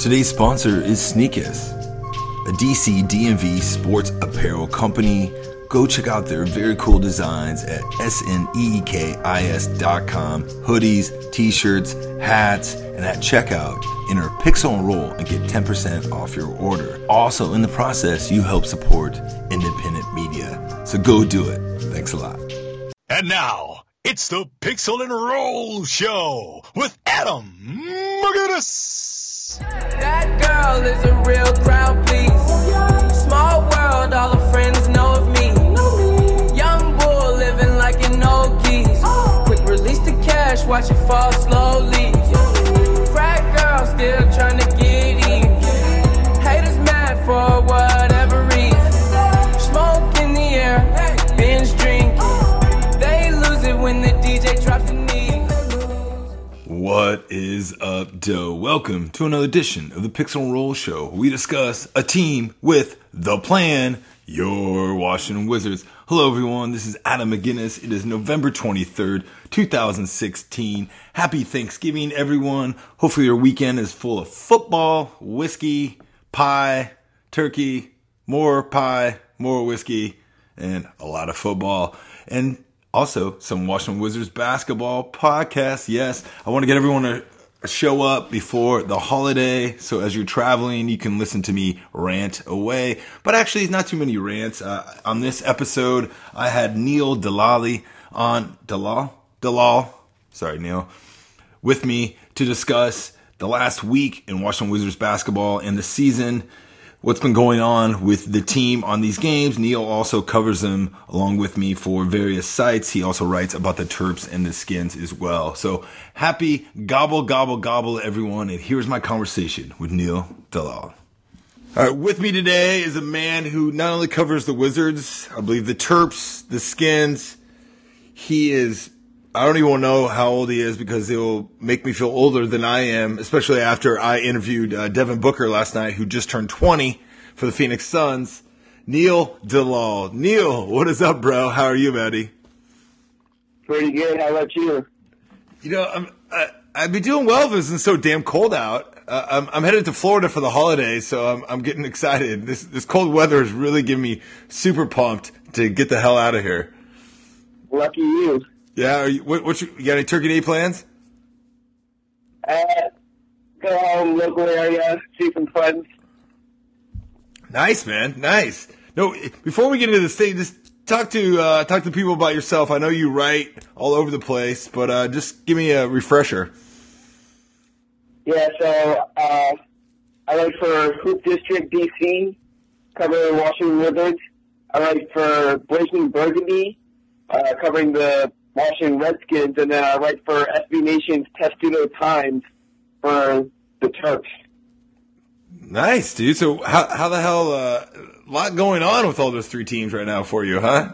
Today's sponsor is Sneakers, a DC DMV sports apparel company. Go check out their very cool designs at sneekis.com. Hoodies, t-shirts, hats, and at checkout, enter Pixel and Roll and get 10% off your order. Also, in the process, you help support independent media. So go do it. Thanks a lot. And now, it's the Pixel and Roll Show with Adam McGinnis. That girl is a real crowd please. Small world, all her friends know of me. Young bull living like an old geese. Quick release the cash, watch it fall slowly. Frat girl still trying to get in. Haters mad for whatever reason. Smoke in the air, binge drinking. When the DJ drops the knee. What is up, doe? Welcome to another edition of the Pixel and Roll Show. We discuss a team with the plan, your Washington Wizards. Hello, everyone. This is Adam McGinnis. It is November 23rd, 2016. Happy Thanksgiving, everyone. Hopefully your weekend is full of football, whiskey, pie, turkey, more pie, more whiskey, and a lot of football. And also, some Washington Wizards basketball podcasts. Yes, I want to get everyone to show up before the holiday. So as you're traveling, you can listen to me rant away. But actually, it's not too many rants. On this episode, I had Neil Dalal on. Dalal. Sorry, Neil. With me to discuss the last week in Washington Wizards basketball and the season. What's been going on with the team on these games. Neil also covers them along with me for various sites. He also writes about the Terps and the Skins as well. So happy gobble, gobble, gobble, everyone. And here's my conversation with Neil Dalal. All right, with me today is a man who not only covers the Wizards, I believe the Terps, the Skins. He is, I don't even know how old he is because it will make me feel older than I am, especially after I interviewed Devin Booker last night, who just turned 20 for the Phoenix Suns. Neil Dalal. Neil, what is up, bro? How are you, buddy? Pretty good. How about you? You know, I'd be doing well if it wasn't so damn cold out. I'm headed to Florida for the holidays, so I'm getting excited. This cold weather is really getting me super pumped to get the hell out of here. Lucky you. Yeah, you got any Turkey Day plans? Go home, local area, see some friends. Nice, man, nice. No, before we get into this thing, just talk to people about yourself. I know you write all over the place, but just give me a refresher. Yeah, so I write for Hoop District, D.C., covering Washington Wizards. I write for Breaking Burgundy, covering the Washington Redskins, and then I write for SB Nation's Testudo Times for the Terps. Nice, dude. So how the hell, a lot going on with all those three teams right now for you, huh?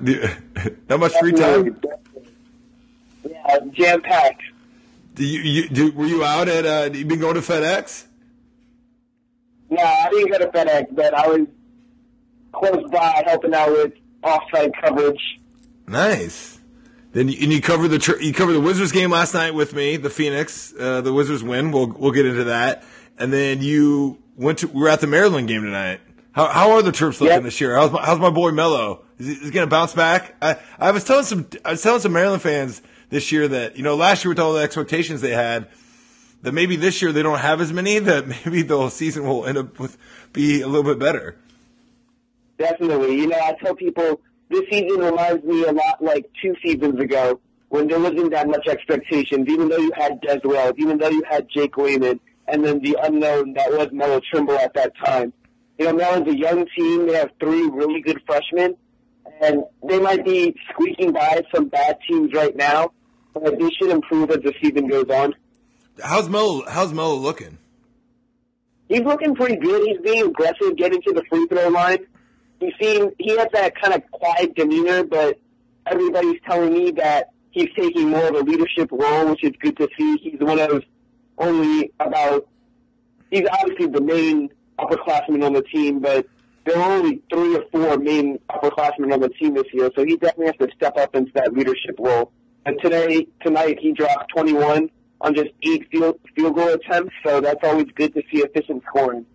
Not much free time? Yeah, jam-packed. Were you out at, you been going to FedEx? No, I didn't go to FedEx, but I was close by helping out with off-site coverage. Nice. Then you covered the Wizards game last night with me, the Phoenix, the Wizards win. We'll get into that. And then we're at the Maryland game tonight. How are the Terps looking this year? How's my boy Melo? Is he gonna bounce back? I was telling some Maryland fans this year that, you know, last year with all the expectations they had, that maybe this year they don't have as many. That maybe the whole season will end up with be a little bit better. Definitely, you know, I tell people. This season reminds me a lot like 2 seasons ago when there wasn't that much expectations, even though you had Des Wells, even though you had Jake Layman, and then the unknown that was Melo Trimble at that time. You know, Melo's a young team. They have 3 really good freshmen, and they might be squeaking by some bad teams right now, but they should improve as the season goes on. How's Melo looking? He's looking pretty good. He's being aggressive, getting to the free throw line. He has that kind of quiet demeanor, but everybody's telling me that he's taking more of a leadership role, which is good to see. He's obviously the main upperclassman on the team, but there are only 3 or 4 main upperclassmen on the team this year, so he definitely has to step up into that leadership role. And tonight he dropped 21, on just 8 field goal attempts, so that's always good to see efficient scoring.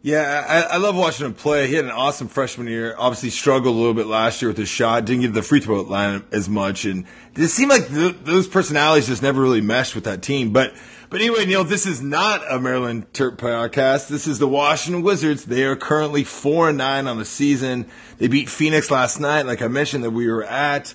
Yeah, I love watching him play. He had an awesome freshman year. Obviously struggled a little bit last year with his shot. Didn't get the free throw line as much. And it just seemed like those personalities just never really meshed with that team. But anyway, Neil, this is not a Maryland Terp podcast. This is the Washington Wizards. They are currently 4-9 on the season. They beat Phoenix last night, like I mentioned, that we were at.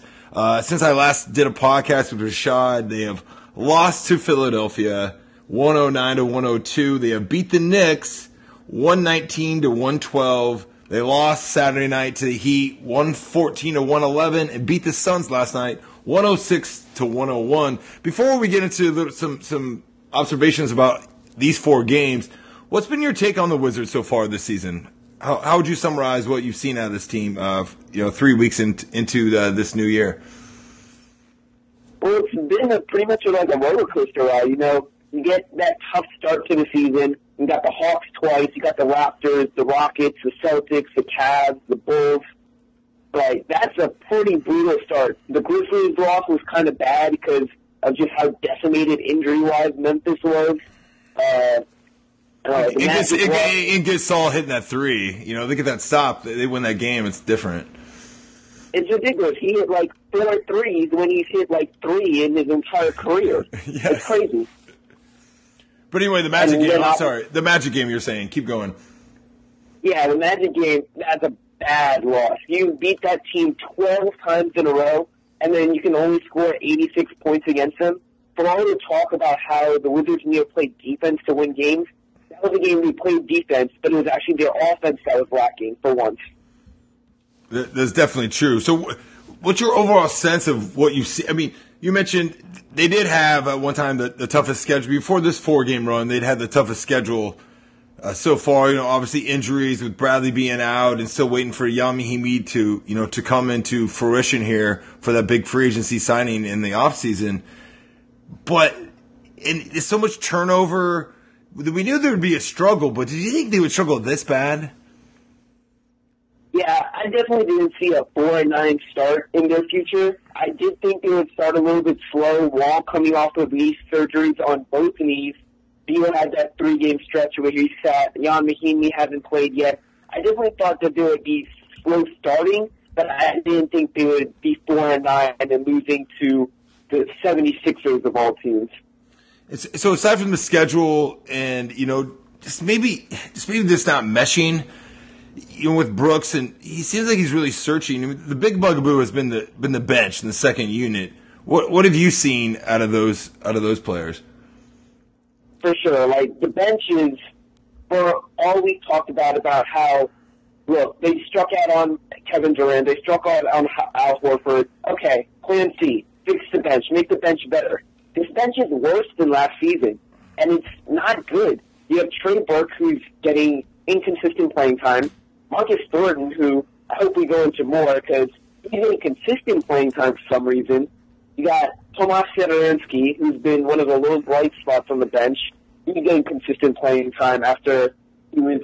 Since I last did a podcast with Rashad, they have lost to Philadelphia, 109-102. They have beat the Knicks, 119-112. They lost Saturday night to the Heat, 114-111, and beat the Suns last night, 106-101. Before we get into some observations about these four games, what's been your take on the Wizards so far this season? How would you summarize what you've seen out of this team? 3 weeks into this new year. Well, it's been pretty much like a roller coaster ride. You know, you get that tough start to the season. You got the Hawks twice. You got the Raptors, the Rockets, the Celtics, the Cavs, the Bulls. Like, that's a pretty brutal start. The Grizzlies loss was kind of bad because of just how decimated injury-wise Memphis was. It gets Saul hitting that three. You know, they get that stop. They win that game. It's different. It's ridiculous. He hit like 4 threes when he's hit like 3 in his entire career. Yes. It's crazy. But anyway, the Magic game you're saying. Keep going. Yeah, the Magic game, that's a bad loss. You beat that team 12 times in a row, and then you can only score 86 points against them. For all the talk about how the Wizards need to play defense to win games, that was a game we played defense, but it was actually their offense that was lacking for once. That's definitely true. So what's your overall sense of what you see? I mean, you mentioned they did have at one time the toughest schedule. Before this 4-game run, they'd had the toughest schedule so far. You know, obviously injuries with Bradley being out and still waiting for Yamiche to come into fruition here for that big free agency signing in the offseason. But there's so much turnover. We knew there would be a struggle, but did you think they would struggle this bad? Yeah, I definitely didn't see a 4-9 start in their future. I did think they would start a little bit slow. Wall coming off of knee surgeries on both knees. Beal had that 3-game stretch where he sat. Jan Mahinmi hasn't played yet. I definitely thought that they would be slow starting, but I didn't think they would be 4-9 and losing to the 76ers of all teams. So aside from the schedule and, you know, just maybe just not meshing, you know, with Brooks, and he seems like he's really searching. I mean, the big bugaboo has been the bench and the second unit. What have you seen out of those players? For sure, like the bench is for all we talked about how look they struck out on Kevin Durant, they struck out on Al Horford. Okay, plan C, fix the bench, make the bench better. This bench is worse than last season, and it's not good. You have Trey Burke, who's getting inconsistent playing time. Marcus Thornton, who I hope we go into more because he's inconsistent playing time for some reason. You got Tomasz Satoransky, who's been one of the little bright spots on the bench. He's getting consistent playing time after he was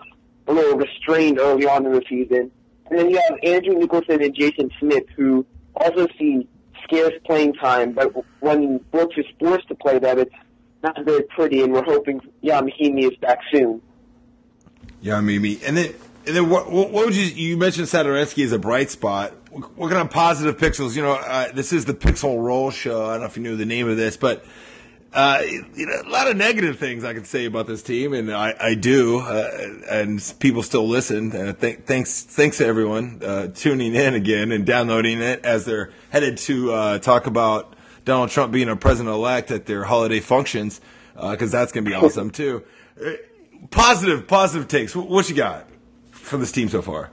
a little restrained early on in the season. And then you have Andrew Nicholson and Jason Smith, who also see scarce playing time, but when Brooks is forced to play that, it's not very pretty, and we're hoping Yamiche is back soon. Yamiche. And then what would you mentioned Satoransky as a bright spot. What kind of positive pixels? You know, this is the Pixel Roll show. I don't know if you knew the name of this, but you know, a lot of negative things I can say about this team, and I do. And people still listen. Thanks to everyone tuning in again and downloading it as they're headed to talk about Donald Trump being a president-elect at their holiday functions, because that's going to be awesome too. Positive takes. What you got for this team so far?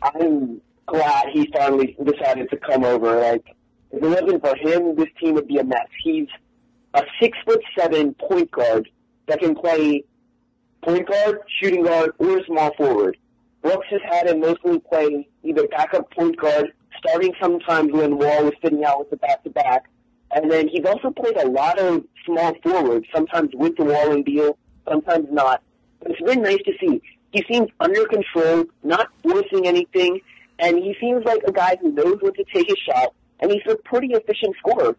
I'm glad he finally decided to come over. Like, if it wasn't for him, this team would be a mess. He's a 6'7" point guard that can play point guard, shooting guard, or small forward. Brooks has had him mostly play either backup point guard, starting sometimes when Wall was sitting out with the back-to-back, and then he's also played a lot of small forward, sometimes with the Wall and Beal, sometimes not. But it's been nice to see. He seems under control, not forcing anything, and he seems like a guy who knows when to take his shot, and he's a pretty efficient scorer.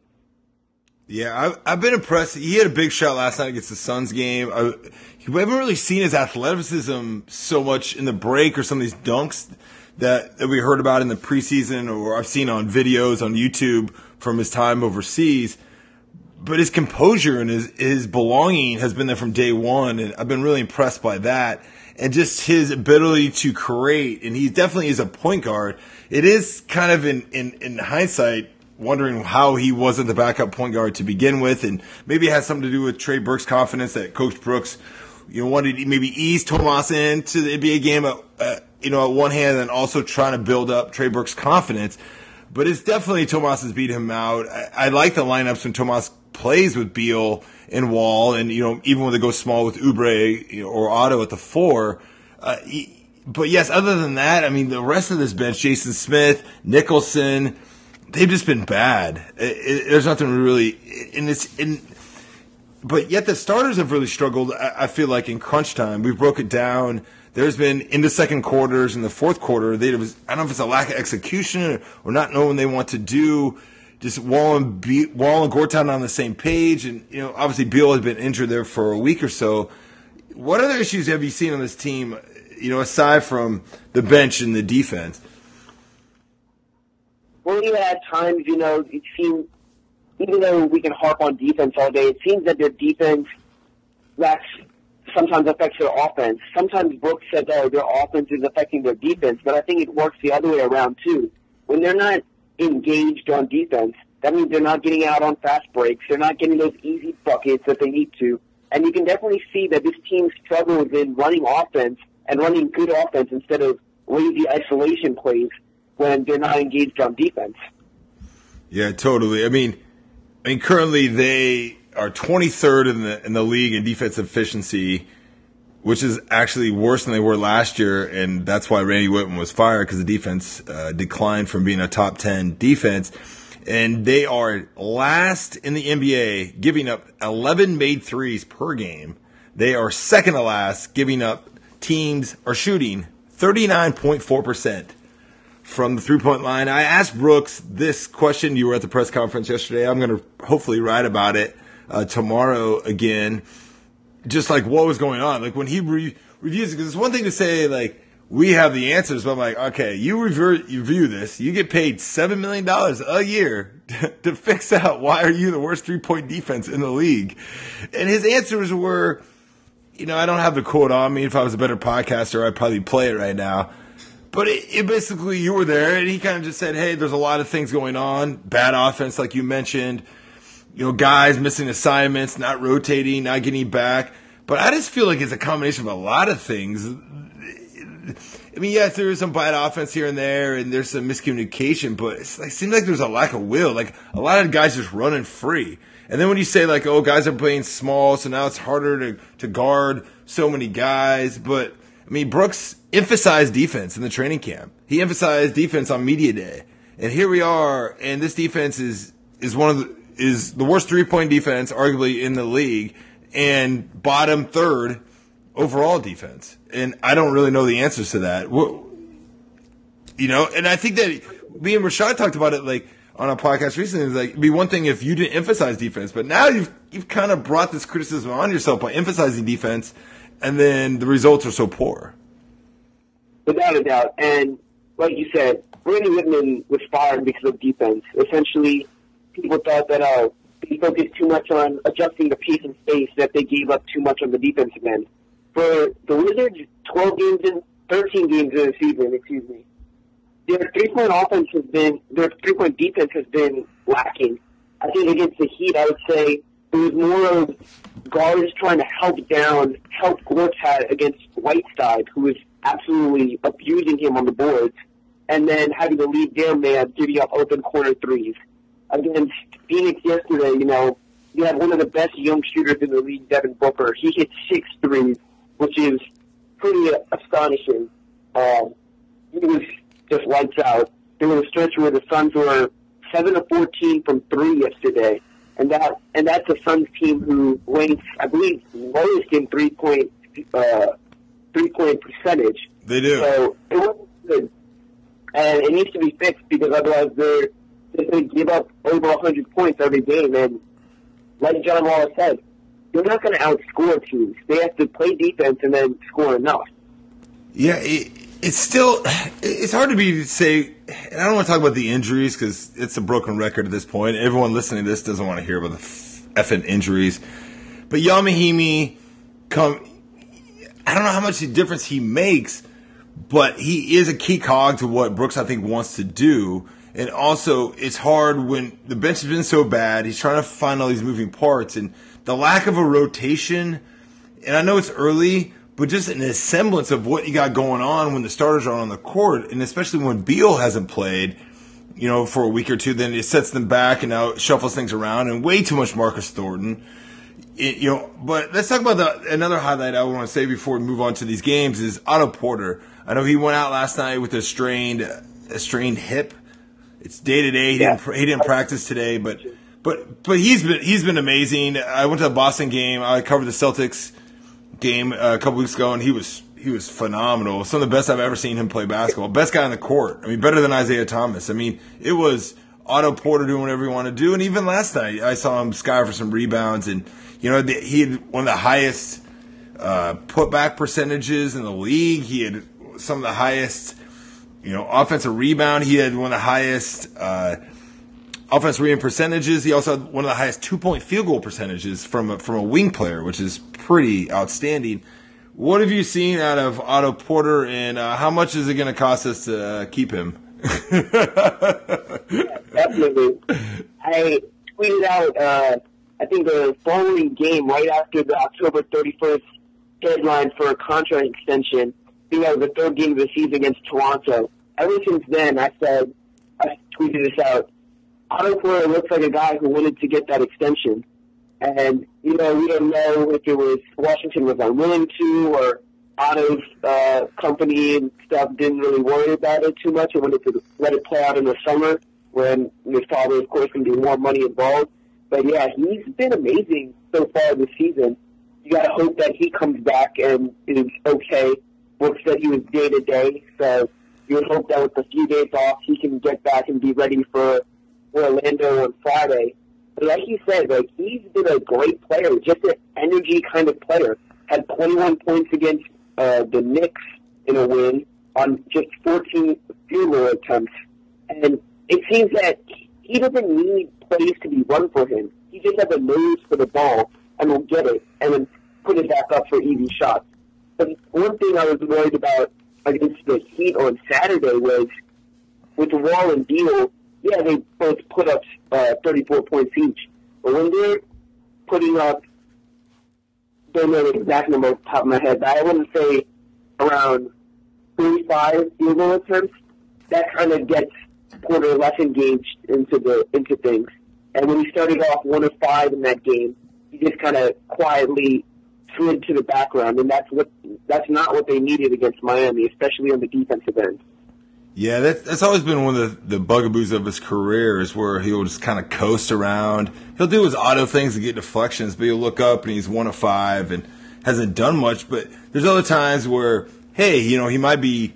Yeah, I've been impressed. He had a big shot last night against the Suns game. We haven't really seen his athleticism so much in the break or some of these dunks that we heard about in the preseason or I've seen on videos on YouTube from his time overseas. But his composure and his belonging has been there from day one, and I've been really impressed by that. And just his ability to create, and he definitely is a point guard. It is kind of in hindsight wondering how he wasn't the backup point guard to begin with, and maybe it has something to do with Trey Brooks' confidence that Coach Brooks, wanted to maybe ease Tomasz into the NBA game, at one hand, and also trying to build up Trey Brooks' confidence. But it's definitely Tomasz has beat him out. I like the lineups when Tomasz plays with Beal and Wall, and even when they go small with Oubre or Otto at the four. But yes, other than that, I mean the rest of this bench: Jason Smith, Nicholson. They've just been bad. There's nothing really in this. But yet the starters have really struggled. I feel like in crunch time, we broke it down. There's been in the second quarters and the fourth quarter. I don't know if it's a lack of execution or not knowing they want to do. Just Wall and Gortat on the same page, and obviously Beal has been injured there for a week or so. What other issues have you seen on this team? Aside from the bench and the defense. Well, even at times, it seems, even though we can harp on defense all day, it seems that their defense sometimes affects their offense. Sometimes Brooks said, their offense is affecting their defense, but I think it works the other way around, too. When they're not engaged on defense, that means they're not getting out on fast breaks. They're not getting those easy buckets that they need to. And you can definitely see that this team struggles in running offense and running good offense instead of lazy isolation plays when they're not engaged on defense. Yeah, totally. I mean, currently they are 23rd in the league in defensive efficiency, which is actually worse than they were last year, and that's why Randy Whitman was fired, because the defense declined from being a top 10 defense. And they are last in the NBA, giving up 11 made threes per game. They are second to last, giving up teams or shooting 39.4%. from the three-point line. I asked Brooks this question. You were at the press conference yesterday. I'm going to hopefully write about it tomorrow again. Just like what was going on. Like when he reviews it, because it's one thing to say, like, we have the answers, but I'm like, okay, you review this. You get paid $7 million a year to fix out why are you the worst three-point defense in the league. And his answers were, I don't have the quote on me. If I was a better podcaster, I'd probably play it right now. But it basically, you were there, and he kind of just said, hey, there's a lot of things going on. Bad offense, like you mentioned. Guys missing assignments, not rotating, not getting back. But I just feel like it's a combination of a lot of things. Yes, there is some bad offense here and there, and there's some miscommunication, but it seems like there's a lack of will. Like, a lot of guys just running free. And then when you say, like, oh, guys are playing small, so now it's harder to guard so many guys. But, Brooks emphasized defense in the training camp. He emphasized defense on media day, and here we are. And this defense is the worst three-point defense, arguably in the league, and bottom third overall defense. And I don't really know the answers to that, And I think that me and Rashad talked about it like on a podcast recently. It's like it'd be one thing if you didn't emphasize defense, but now you've kind of brought this criticism on yourself by emphasizing defense, and then the results are so poor. Without a doubt. And like you said, Randy Whitman was fired because of defense. Essentially, people thought that they focused too much on adjusting the pace and space, that they gave up too much on the defensive end. For the Wizards, 13 games in the season, their three-point defense has been lacking. I think against the Heat, I would say it was more of guards trying to help Gortat against Whiteside, who was absolutely abusing him on the boards, and then having to lead their man giving up open corner threes. Against Phoenix yesterday, you had one of the best young shooters in the league, Devin Booker. He hit 6 threes, which is pretty astonishing. He was just lights out. There was a stretch where the Suns were 7-14 from 3 yesterday, and that's a Suns team who ranks, I believe, lowest in three-point percentage. They do. So it wasn't good. And it needs to be fixed because otherwise they're going to give up over 100 points every game. And like John Wall said, you're not going to outscore teams. They have to play defense and then score enough. Yeah, it's still – it's hard to be say – and I don't want to talk about the injuries because it's a broken record at this point. Everyone listening to this doesn't want to hear about the effing injuries. But Yamiche come – I don't know how much the difference he makes, but he is a key cog to what Brooks, I think, wants to do. And also, it's hard when the bench has been so bad. He's trying to find all these moving parts. And the lack of a rotation, and I know it's early, but just in a semblance of what you got going on when the starters are on the court, and especially when Beal hasn't played, you know, for a week or two, then it sets them back and now it shuffles things around. And way too much Marcus Thornton. You know, but let's talk about another highlight I want to say before we move on to these games is Otto Porter. I know he went out last night with a strained hip. It's day to day. He didn't practice today, but he's been amazing. I went to a Boston game. I covered the Celtics game a couple weeks ago, and he was phenomenal. Some of the best I've ever seen him play basketball. Best guy on the court. I mean, better than Isaiah Thomas. I mean, it was Otto Porter doing whatever he wanted to do. And even last night, I saw him sky for some rebounds, and you know he had one of the highest putback percentages in the league. He had some of the highest. You know, offensive rebound. He had one of the highest offensive rebound percentages. He also had one of the highest 2-point field goal percentages from a wing player, which is pretty outstanding. What have you seen out of Otto Porter, and how much is it going to cost us to keep him? Yeah, definitely. I tweeted out, I think the following game right after the October 31st deadline for a contract extension, being out of the third game of the season against Toronto. Ever since then, I tweeted this out. Otto Porter looks like a guy who wanted to get that extension. And, you know, we don't know if it was Washington was unwilling to or Otto's company and stuff didn't really worry about it too much and wanted to let it play out in the summer when there's probably, of course, going to be more money involved. But, yeah, he's been amazing so far this season. You got to hope that he comes back and is okay. Brooks said he was day-to-day, so you would hope that with a few days off, he can get back and be ready for Orlando on Friday. But like you said, like he's been a great player, just an energy kind of player. Had 21 points against the Knicks in a win on just 14 field goal attempts. And it seems that he doesn't need plays to be run for him. He just has a nose for the ball and will get it and then put it back up for easy shots. But one thing I was worried about against the Heat on Saturday was with Wall and Beal, yeah, they both put up 34 points each. But when they're putting up, don't know the exact number off the top of my head, but I want to say around 35 field goal attempts, that kind of gets Porter less engaged into things. And when he started off 1-5 in that game, he just kind of quietly slid to the background, and that's not what they needed against Miami, especially on the defensive end. Yeah, that's always been one of the bugaboos of his career is where he'll just kind of coast around. He'll do his auto things to get deflections, but he'll look up and he's 1-5 and hasn't done much. But there's other times where, hey, you know, he might be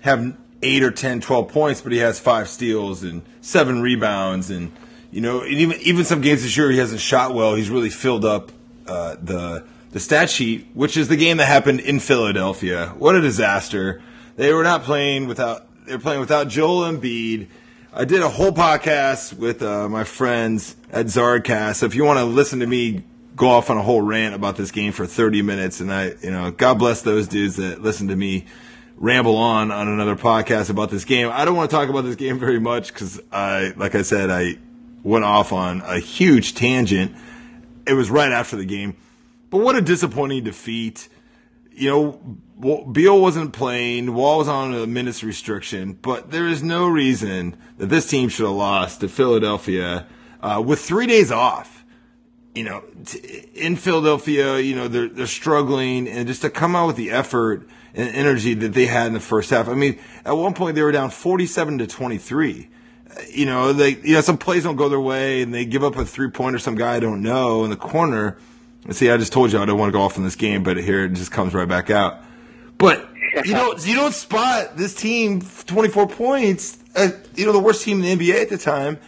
having 8 or 10, 12 points, but he has 5 steals and 7 rebounds. And, you know, and even some games this year he hasn't shot well. He's really filled up the stat sheet, which is the game that happened in Philadelphia. What a disaster. They're playing without Joel Embiid. I did a whole podcast with my friends at Zardcast. So if you want to listen to me go off on a whole rant about this game for 30 minutes, and I, you know, God bless those dudes that listen to me ramble on another podcast about this game. I don't want to talk about this game very much because I went off on a huge tangent. It was right after the game. But what a disappointing defeat. You know, Beal wasn't playing. Wall was on a minutes restriction. But there is no reason that this team should have lost to Philadelphia with 3 days off. You know, in Philadelphia, you know, they're struggling. And just to come out with the effort and energy that they had in the first half. I mean, at one point they were down 47-23. You know, some plays don't go their way, and they give up a three-pointer, some guy I don't know, in the corner. See, I just told you I don't want to go off in this game, but here it just comes right back out. But you don't spot this team 24 points. You know, the worst team in the NBA at the time.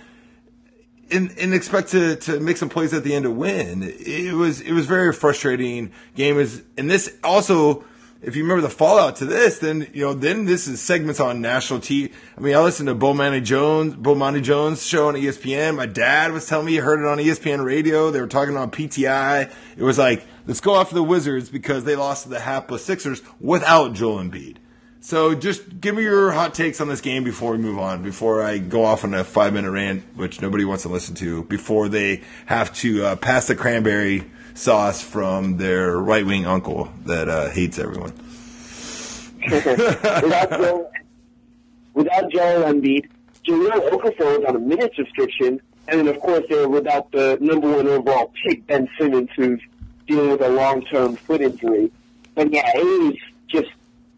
and expect to make some plays at the end to win. It was very frustrating game. And this also, if you remember the fallout to this, then this is segments on national TV. I mean, I listened to Bo Monty Jones' show on ESPN. My dad was telling me he heard it on ESPN radio. They were talking on PTI. It was like, let's go after the Wizards because they lost to the hapless Sixers without Joel Embiid. So just give me your hot takes on this game before we move on, before I go off on a 5-minute rant, which nobody wants to listen to, before they have to pass the cranberry sauce from their right-wing uncle that hates everyone. without Joel Embiid, Jahlil Okafor was on a minutes restriction, and then, of course, they were without the #1 overall pick, Ben Simmons, who's dealing with a long-term foot injury. But, yeah, it was just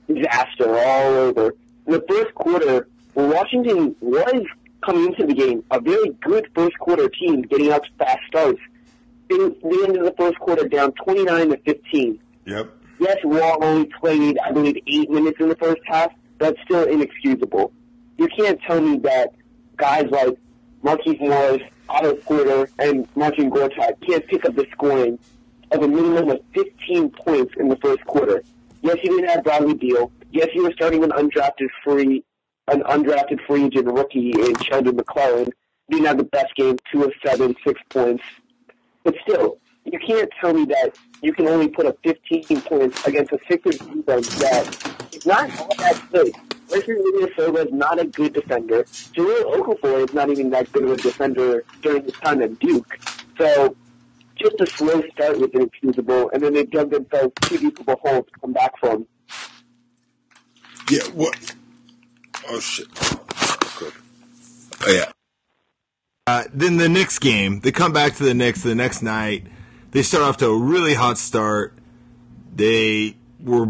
disaster all over. In the first quarter, Washington was coming into the game a very good first-quarter team, getting out to fast starts. They ended the first quarter down 29-15. Yep. Yes, Wall only played, I believe, 8 minutes in the first half. That's still inexcusable. You can't tell me that guys like Marcus Morris, Otto Porter, and Marcin Gortat can't pick up the scoring of a minimum of 15 points in the first quarter. Yes, you didn't have Bradley Beal. Yes, you were starting an undrafted free agent rookie in Sheldon McClellan. You didn't have the best game, 2 of 7, 6 points. But still, you can't tell me that you can only put up 15 points against a Sixers defense that is not all that good. Richard Minnesota is not a good defender. Jahlil Okafor is not even that good of a defender during his time at Duke. So just a slow start was inexcusable, and then they dug themselves too deep of a hole to come back from. Yeah, what? Oh, shit. Oh, yeah. Then the Knicks game, they come back to the Knicks the next night. They start off to a really hot start. They were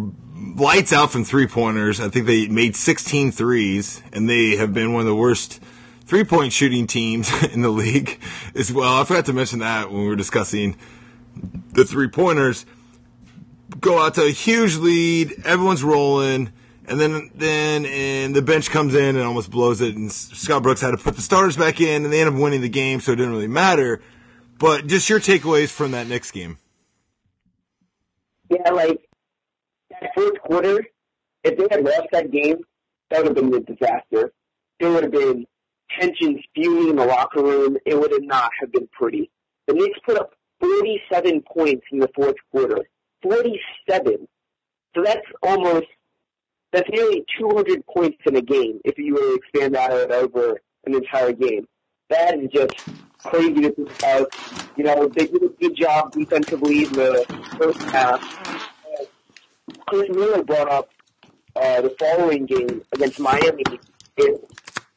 lights out from three-pointers. I think they made 16 threes, and they have been one of the worst three-point shooting teams in the league as well. I forgot to mention that when we were discussing the three-pointers. Go out to a huge lead. Everyone's rolling. And then the bench comes in and almost blows it, and Scott Brooks had to put the starters back in, and they end up winning the game, so it didn't really matter. But just your takeaways from that next game. Yeah, like, that first quarter, if they had lost that game, that would have been a disaster. There would have been tensions spewing in the locker room. It would have not have been pretty. The Knicks put up 47 points in the fourth quarter. 47. So that's nearly 200 points in a game, if you were to expand that out over an entire game. That is just crazy to think about. You know, they did a good job defensively in the first half. Chris Miller brought up the following game against Miami.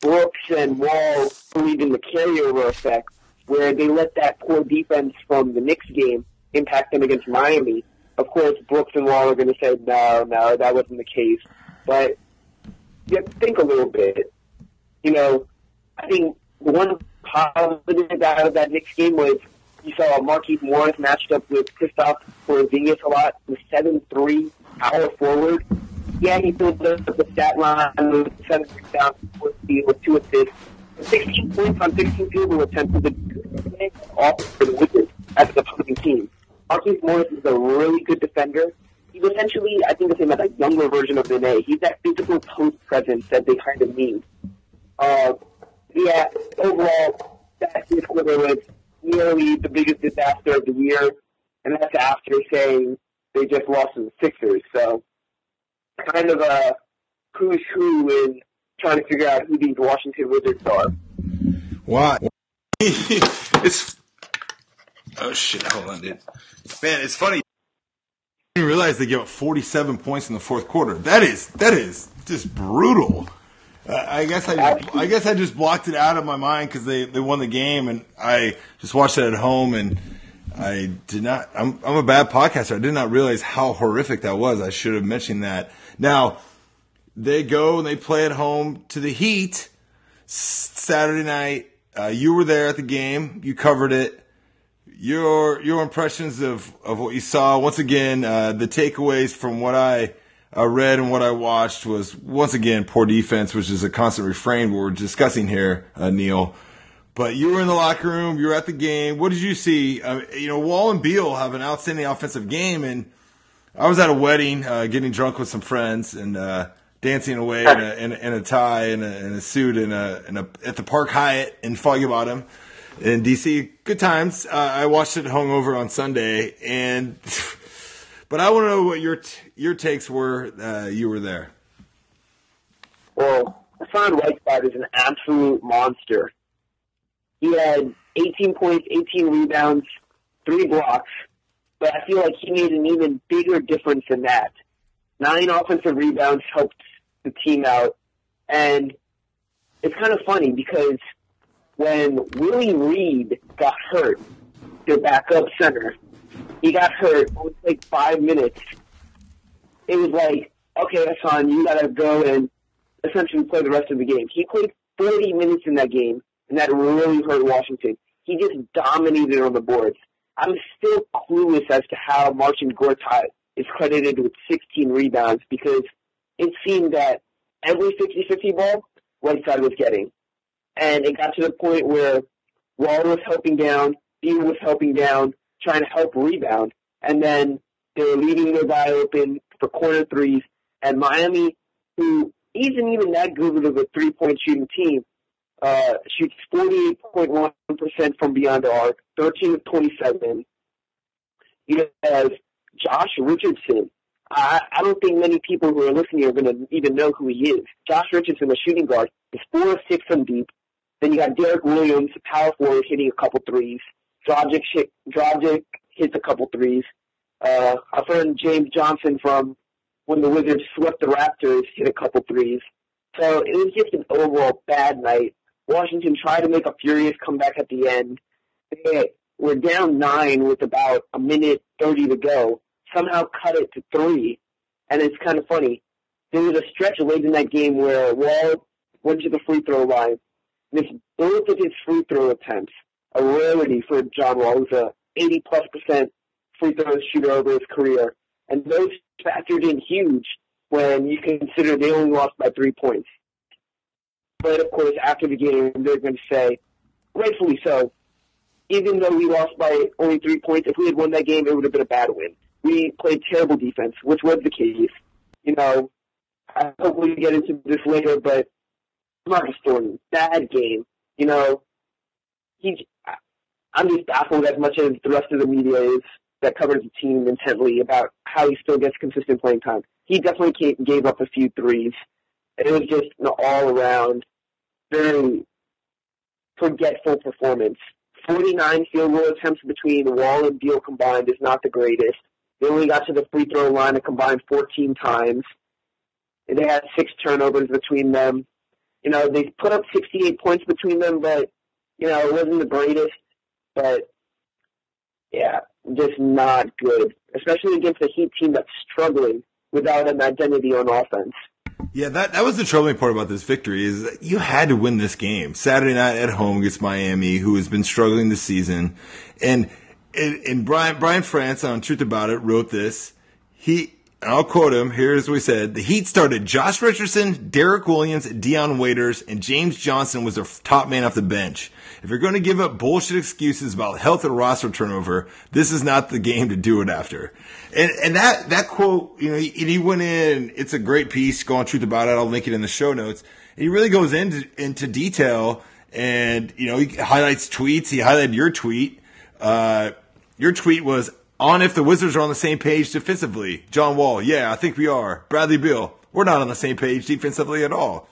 Brooks and Wall believed in the carryover effect, where they let that poor defense from the Knicks game impact them against Miami. Of course, Brooks and Wall are going to say, no, that wasn't the case. But you have to think a little bit. You know, I think the one positive out of that Knicks game was you saw Marquise Morris matched up with Kristaps Porzingis a lot, the 7-3 power forward. Yeah, he filled up the stat line with 7 rebounds, 4 steals, 2 assists, 16 points on 16 field goal attempts for the Wizards as the opposing team. Marcus Morris is a really good defender. He's essentially, I think, the same as a younger version of Vinay. He's that physical post presence that they kind of need. Yeah, overall, that this quarter was nearly the biggest disaster of the year, and that's after saying they just lost to the Sixers. So, kind of a who's who in trying to figure out who these Washington Wizards are. Why? Oh, shit, hold on, dude. Man, it's funny. I didn't realize they gave up 47 points in the fourth quarter. That is just brutal. I guess I just blocked it out of my mind because they won the game, and I just watched it at home, and I did not – I'm a bad podcaster. I did not realize how horrific that was. I should have mentioned that. Now, they go and they play at home to the Heat Saturday night. You were there at the game. You covered it. Your impressions of what you saw. Once again, the takeaways from what I read and what I watched was, once again, poor defense, which is a constant refrain we're discussing here, Neil. But you were in the locker room. You were at the game. What did you see? Wall and Beal have an outstanding offensive game, and I was at a wedding getting drunk with some friends and dancing away in a tie and a suit and at the Park Hyatt in Foggy Bottom in D.C. Good times. I watched it hungover on Sunday, and but I want to know what your takes were. You were there. Well, Hassan Whiteside is an absolute monster. He had 18 points, 18 rebounds, 3 blocks, but I feel like he made an even bigger difference than that. 9 offensive rebounds helped the team out, and it's kind of funny because when Willie Reed got hurt, their backup center, he got hurt almost like 5 minutes. It was like, okay, Hassan, you got to go and essentially play the rest of the game. He played 40 minutes in that game. And that really hurt Washington. He just dominated on the boards. I'm still clueless as to how Marcin Gortat is credited with 16 rebounds because it seemed that every 50-50 ball, Whiteside was getting. And it got to the point where Wall was helping down, Beal was helping down, trying to help rebound. And then they were leaving their guy open for corner threes. And Miami, who isn't even that good of a three-point shooting team, shoots 48.1% from beyond the arc, 13 of 27. You have Josh Richardson. I don't think many people who are listening are going to even know who he is. Josh Richardson, the shooting guard, is 4 of 6 from deep. Then you got Derek Williams, the power forward, hitting a couple threes. Dragic hits a couple threes. Our friend James Johnson from when the Wizards swept the Raptors hit a couple threes. So it was just an overall bad night. Washington tried to make a furious comeback at the end. They were down 9 with about 1:30 to go, somehow cut it to 3, and it's kind of funny. There was a stretch late in that game where Wall went to the free throw line, missed both of his free throw attempts, a rarity for John Wall, who's an 80+% free throw shooter over his career, and those factored in huge when you consider they only lost by 3 points. But, of course, after the game, they're going to say, rightfully so, even though we lost by only 3 points, if we had won that game, it would have been a bad win. We played terrible defense, which was the case. You know, I hope we get into this later, but Marcus Thornton, bad game. You know, I'm just baffled as much as the rest of the media is that covers the team intently about how he still gets consistent playing time. He definitely gave up a few threes. It was just an all-around, very forgetful performance. 49 field goal attempts between Wall and Beal combined is not the greatest. They only got to the free throw line a combined 14 times. And they had 6 turnovers between them. You know, they put up 68 points between them, but, you know, it wasn't the greatest. But, yeah, just not good, especially against a Heat team that's struggling without an identity on offense. Yeah, that was the troubling part about this victory is that you had to win this game. Saturday night at home against Miami, who has been struggling this season. And Brian France on Truth About It wrote this. I'll quote him. Here's what he said. The Heat started Josh Richardson, Derek Williams, Deion Waiters, and James Johnson was their top man off the bench. If you're going to give up bullshit excuses about health and roster turnover, this is not the game to do it after. And that quote, you know, he went in. It's a great piece. Go on Truth About It. I'll link it in the show notes. And he really goes into detail and, you know, he highlights tweets. He highlighted your tweet. Your tweet was, on if the Wizards are on the same page defensively. John Wall, yeah, I think we are. Bradley Beal, we're not on the same page defensively at all.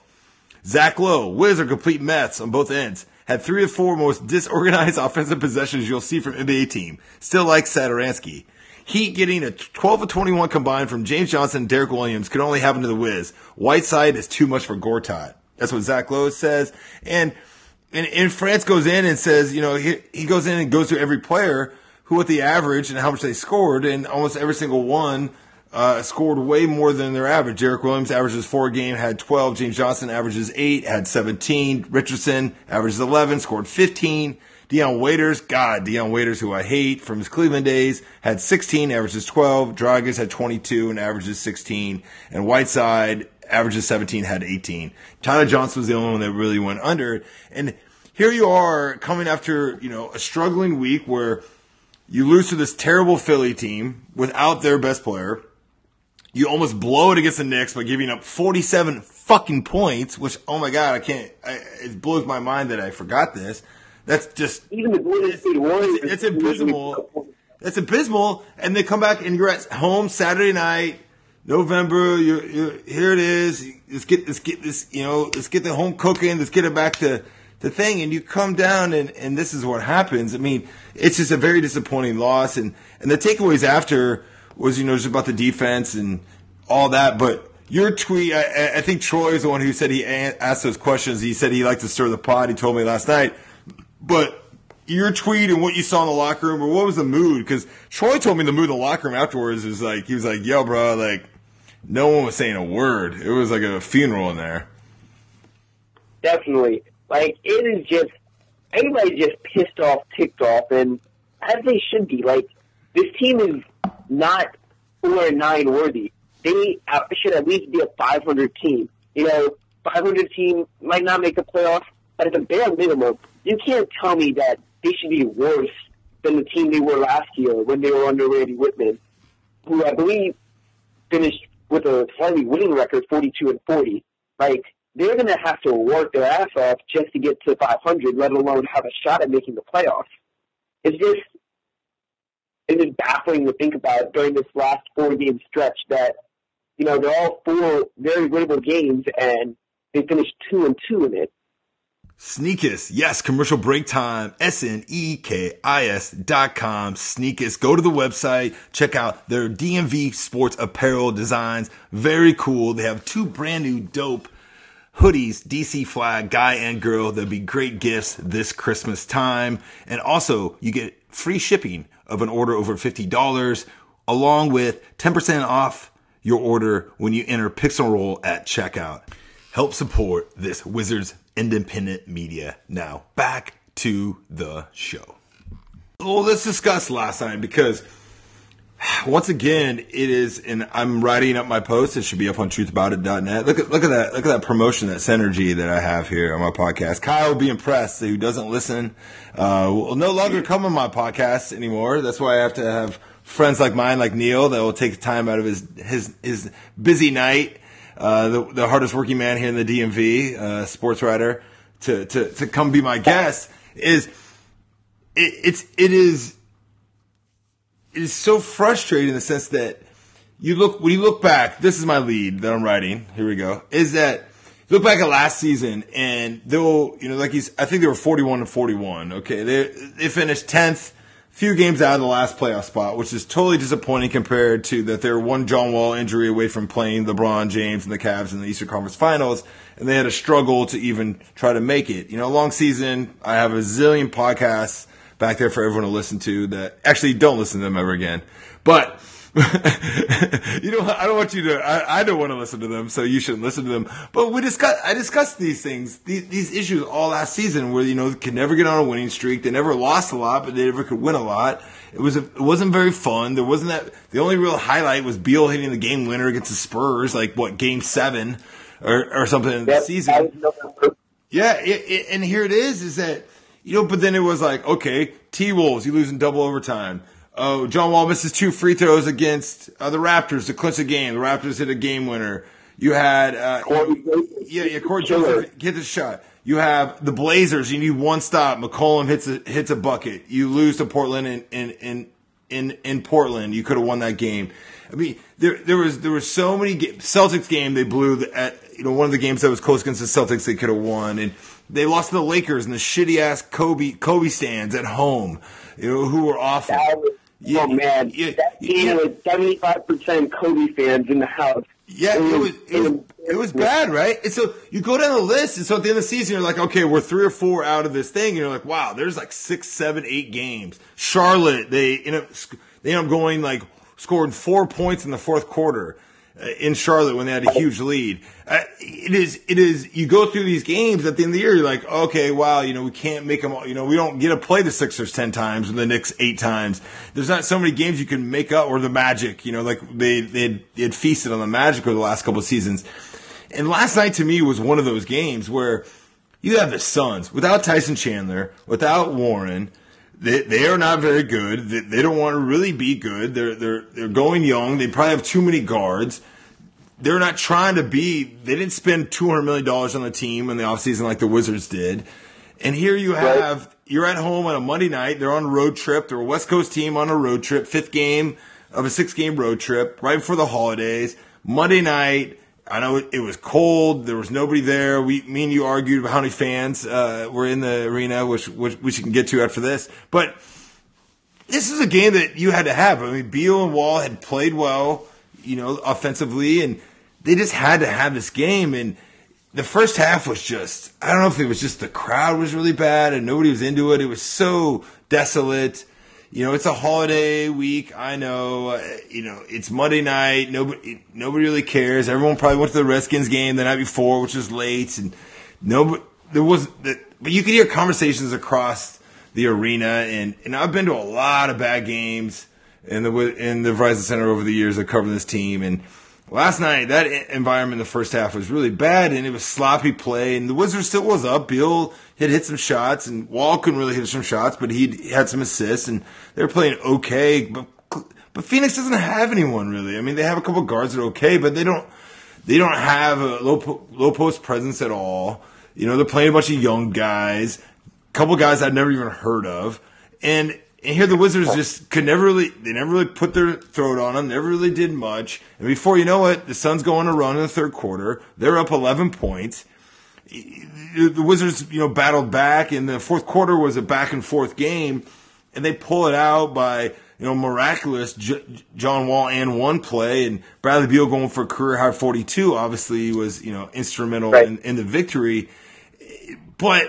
Zach Lowe, Wiz are complete mess on both ends. Had 3 of 4 most disorganized offensive possessions you'll see from NBA team. Still like Satoransky. Heat getting a 12 of 21 combined from James Johnson and Derek Williams could only happen to the Wiz. Whiteside is too much for Gortat. That's what Zach Lowe says. And France goes in and says, you know, he goes in and goes through every player who at the average and how much they scored, and almost every single one scored way more than their average. Derek Williams averages 4 a game, had 12. James Johnson averages 8, had 17. Richardson averages 11, scored 15. Deion Waiters, who I hate from his Cleveland days, had 16, averages 12. Dragic had 22 and averages 16. And Whiteside averages 17, had 18. Tyler Johnson was the only one that really went under. And here you are coming after, you know, a struggling week where you lose to this terrible Philly team without their best player. You almost blow it against the Knicks by giving up 47 fucking points, which, oh my God, it blows my mind that I forgot this. That's just, even the Golden State Warriors, it's abysmal. It's abysmal. And they come back and you're at home Saturday night, November. You're here it is. Let's get this. You know, let's get the home cooking. Let's get it back to the thing. And you come down, and this is what happens. I mean, it's just a very disappointing loss. And the takeaways after was, you know, just about the defense and all that. But your tweet, I think Troy is the one who said he asked those questions. He said he liked to stir the pot. He told me last night. But your tweet and what you saw in the locker room, or what was the mood? Because Troy told me the mood of the locker room afterwards was like, he was like, yo, bro, like, no one was saying a word. It was like a funeral in there. Definitely. Like, it is just, everybody's just pissed off, ticked off, and as they should be. Like, this team is not 4-9 worthy. They should at least be a 500 team. You know, 500 team might not make the playoffs, but at the bare minimum, you can't tell me that they should be worse than the team they were last year when they were under Randy Whitman, who I believe finished with a slightly winning record, 42-40. Like, they're going to have to work their ass off just to get to 500, let alone have a shot at making the playoffs. It's just baffling to think about during this last four-game stretch that, you know, they're all four very winnable games, and they finished 2-2 in it. Sneakist, yes, commercial break time, SNEKIS.com, Sneakist. Go to the website, check out their DMV sports apparel designs. Very cool. They have two brand new dope hoodies, DC flag, guy and girl. They'll be great gifts this Christmas time. And also, you get free shipping of an order over $50, along with 10% off your order when you enter Pixel Roll at checkout. Help support this Wizards independent media. Now, back to the show. Well, let's discuss last night because, once again, it is, and I'm writing up my post. It should be up on truthaboutit.net. Look at that. Look at that promotion, that synergy that I have here on my podcast. Kyle will be impressed. Who doesn't listen will no longer come on my podcast anymore. That's why I have to have friends like mine, like Neil, that will take time out of his busy night. The hardest working man here in the DMV, sports writer, to come be my guest is so frustrating in the sense that when you look back, this is my lead that I'm writing. Here we go. Is that look back at last season and they'll, you know, like I think they were 41-41. Okay. They finished 10th. Few games out of the last playoff spot, which is totally disappointing compared to that they're one John Wall injury away from playing LeBron James and the Cavs in the Eastern Conference Finals, and they had a struggle to even try to make it. You know, long season, I have a zillion podcasts back there for everyone to listen to that actually don't listen to them ever again. But you know, I don't want you to. I don't want to listen to them, so you shouldn't listen to them. But I discussed these things, these issues all last season, where you know they could never get on a winning streak. They never lost a lot, but they never could win a lot. It wasn't very fun. There wasn't that. The only real highlight was Beal hitting the game winner against the Spurs, like what Game 7 or something in the season. Yeah, and here it is that you know. But then it was like, okay, T-Wolves, you lose in double overtime. Oh, John Wall misses 2 free throws against the Raptors to clinch the game. The Raptors hit a game winner. You had Corey Joseph hits a shot. You have the Blazers. You need one stop. McCollum hits a bucket. You lose to Portland in Portland. You could have won that game. I mean, there was so many games. Celtics game they blew at one of the games that was close against the Celtics they could have won, and they lost to the Lakers in the shitty ass Kobe stands at home. You know who were awful. Oh, man, that game was 75% Kobe fans in the house. Yeah, it was bad, right? And so you go down the list, and so at the end of the season, you're like, okay, we're 3 or 4 out of this thing. And you're like, wow, there's like 6, 7, 8 games. Charlotte, they end up going like scoring 4 points in the 4th quarter in Charlotte when they had a huge lead. It is. You go through these games at the end of the year, you're like, okay, wow, we can't make them all. We don't get to play the Sixers 10 times and the Knicks 8 times. There's not so many games you can make up, or the Magic, like they had feasted on the Magic over the last couple of seasons. And last night to me was one of those games where You have the Suns without Tyson Chandler, without Warren. They are not very good. They don't want to really be good. They're going young. They probably have too many guards. They're not trying to be. They didn't spend $200 million on the team in the offseason like the Wizards did. And here you have, you're at home on a Monday night. They're on a road trip. They're a West Coast team on a road trip, fifth game of a six-game road trip right before the holidays. Monday night, I know it was cold. There was nobody there. Me and you argued about how many fans were in the arena, which you can get to after this. But this is a game that you had to have. I mean, Beal and Wall had played well, you know, offensively, and they just had to have this game. And the first half was just, I don't know if it was just the crowd was really bad and nobody was into it. It was so desolate. You know, it's a holiday week. I know, you know, it's Monday night. Nobody really cares. Everyone probably went to the Redskins game the night before, which was late. And nobody, but you could hear conversations across the arena. And I've been to a lot of bad games in the Verizon Center over the years of covering this team. And last night, that environment in the first half was really bad, and it was sloppy play, and the Wizards still was up. Beal had hit some shots, and Wall couldn't really hit some shots, but he had some assists, and they were playing okay. But Phoenix doesn't have anyone, really. I mean, they have a couple guards that are okay, but they don't have a low post presence at all. You know, they're playing a bunch of young guys, a couple guys I'd never even heard of, And here the Wizards just could never really put their throat on them, never really did much. And before you know it, the Suns go on a run in the third quarter. They're up 11 points. The Wizards, you know, battled back, and the fourth quarter was a back-and-forth game, and they pull it out by, you know, miraculous John Wall and one play, and Bradley Beal going for a career-high 42 obviously was, you know, instrumental in the victory. But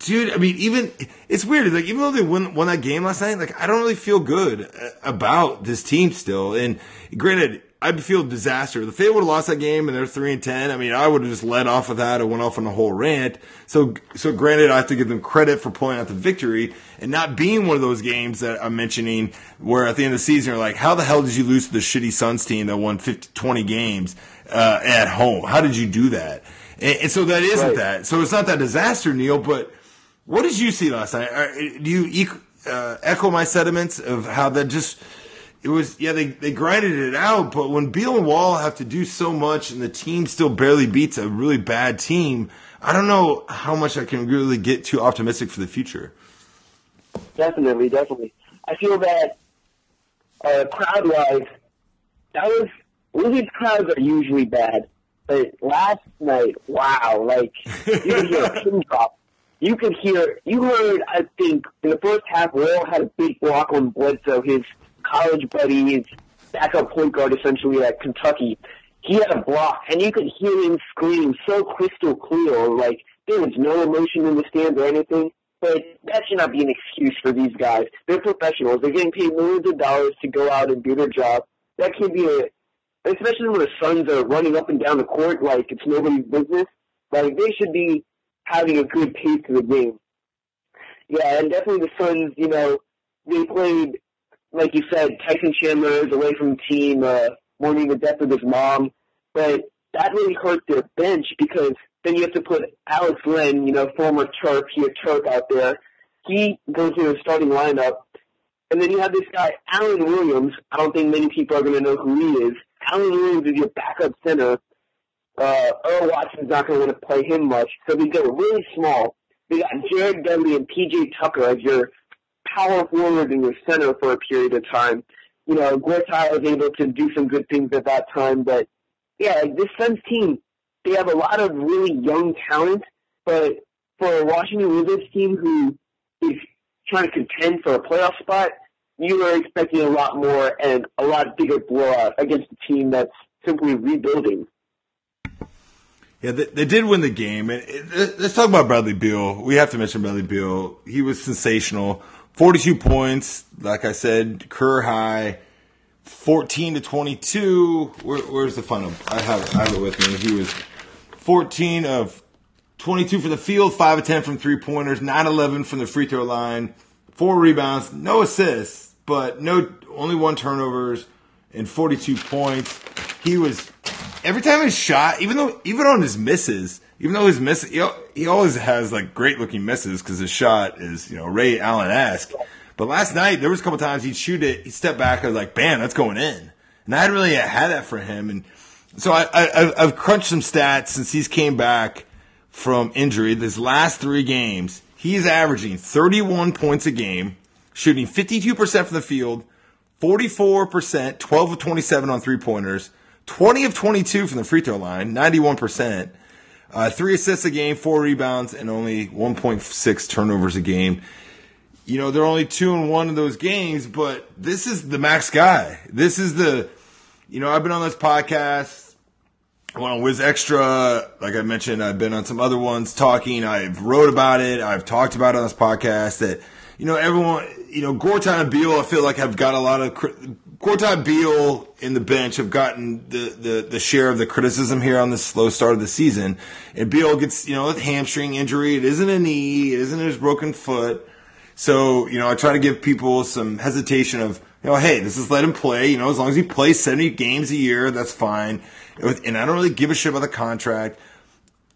dude, I mean, even it's weird. Like, even though they won that game last night, like, I don't really feel good about this team still. And granted, I'd feel disaster if they would have lost that game and they're 3-10. I mean, I would have just led off with that and went off on a whole rant. So granted, I have to give them credit for pulling out the victory and not being one of those games that I'm mentioning where at the end of the season you're like, how the hell did you lose to the shitty Suns team that won 20 games at home? How did you do that? And so that isn't that. So it's not that disaster, Neil, but what did you see last night? Do you echo my sentiments of how that just – it was – yeah, they grinded it out, but when Beal and Wall have to do so much and the team still barely beats a really bad team, I don't know how much I can really get too optimistic for the future. Definitely. I feel that crowd-wise, Wizards' crowds are usually bad. But last night, wow, like, you could hear a pin drop. You heard, I think, in the first half, Royal had a big block on Bledsoe, his college buddy, his backup point guard, essentially, at Kentucky. He had a block, and you could hear him scream so crystal clear, like, there was no emotion in the stands or anything. But that should not be an excuse for these guys. They're professionals. They're getting paid millions of dollars to go out and do their job. That can be especially when the Suns are running up and down the court like it's nobody's business. Like, they should be having a good pace to the game. Yeah, and definitely the Suns, you know, they played, like you said, Tyson Chandler is away from the team, mourning the death of his mom. But that really hurt their bench because then you have to put Alex Len, you know, former Turk, out there. He goes in the starting lineup. And then you have this guy, Alan Williams. I don't think many people are going to know who he is. Alan Williams is your backup center. Earl Watson's not going to want to play him much. So they go really small. They got Jared Dudley and P.J. Tucker as your power forward and your center for a period of time. You know, Gortat was able to do some good things at that time. But, yeah, this Suns team, they have a lot of really young talent. But for a Washington Wizards team who is trying to contend for a playoff spot, you were expecting a lot more and a lot bigger blowout against a team that's simply rebuilding. Yeah, they did win the game. And let's talk about Bradley Beal. We have to mention Bradley Beal. He was sensational. 42 points, like I said, career high. 14-22. Where's the final? I have it with me. He was 14 of 22 for the field, 5 of 10 from three-pointers, 9-11 from the free throw line. 4 rebounds, no assists, but only 1 turnovers and 42 points. He was every time he shot, even on his misses, even though he's missing, he always has like great looking misses because his shot is, you know, Ray Allen-esque. But last night there was a couple times he'd shoot it, he'd step back, I was like, bam, that's going in. And I hadn't really had that for him. And so I've crunched some stats since he's came back from injury. His last three games, he's averaging 31 points a game, shooting 52% from the field, 44%, 12 of 27 on three-pointers, 20 of 22 from the free throw line, 91%, 3 assists a game, 4 rebounds, and only 1.6 turnovers a game. You know, they're only 2-1 of those games, but this is the max guy. This is the, you know, I've been on this podcast, I went on Wiz Extra, like I mentioned, I've been on some other ones talking, I've wrote about it, I've talked about it on this podcast that, you know, everyone, you know, Gortat and Beal, I feel like have got a lot of, Gortat and Beal in the bench have gotten the share of the criticism here on this slow start of the season. And Beal gets, you know, a hamstring injury. It isn't a knee. It isn't his broken foot. So, you know, I try to give people some hesitation of, you know, hey, this is let him play. You know, as long as he plays 70 games a year, that's fine. And I don't really give a shit about the contract.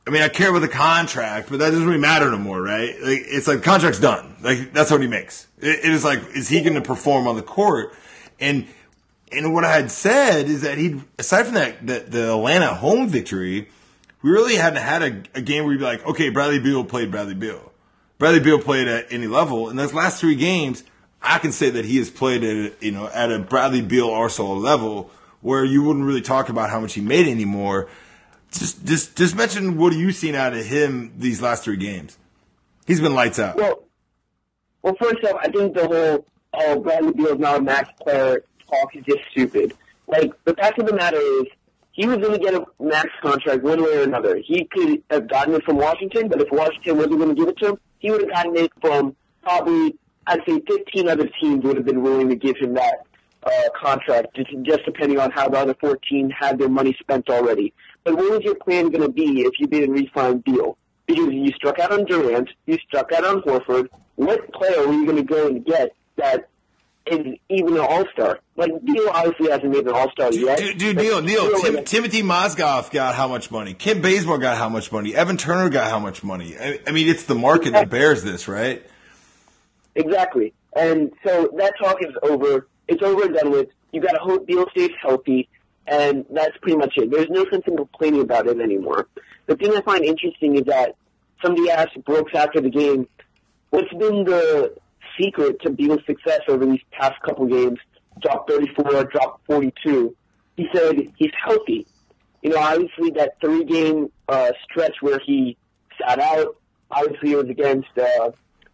I mean, I care about the contract, but that doesn't really matter no more, right? Like, it's like contract's done. Like, that's what he makes. It is like, is he going to perform on the court? And what I had said is that he, aside from that the Atlanta home victory, we really hadn't had a game where you'd be like, okay, Bradley Beal played Bradley Beal. Bradley Beal played at any level. And those last three games, I can say that he has played at, you know, at a Bradley Beal Arsenal level where you wouldn't really talk about how much he made anymore. Just mention what you've seen out of him these last three games. He's been lights out. Well, first off, I think the whole Bradley Beal's not a max player talk is just stupid. Like, the fact of the matter is, he was going to get a max contract one way or another. He could have gotten it from Washington, but if Washington wasn't going to give it to him, he would have gotten it from probably, I'd say, 15 other teams would have been willing to give him that contract, just depending on how the other 14 had their money spent already. But what was your plan going to be if you didn't re-sign Beal? Because you struck out on Durant, you struck out on Horford. What player were you going to go and get that is even an all-star? Like, Beal obviously hasn't made an all-star yet. Dude, Neil, Timothy Mozgov got how much money? Kim Bazemore got how much money? Evan Turner got how much money? I mean, it's the market that bears this, right? Exactly. And so that talk is over. It's over and done with. You got to hope Beal stays healthy. And that's pretty much it. There's no sense in complaining about it anymore. The thing I find interesting is that somebody asked Brooks after the game, what's been the secret to Beal's success over these past couple games? Dropped 34, dropped 42. He said he's healthy. You know, obviously that three-game stretch where he sat out, obviously it was against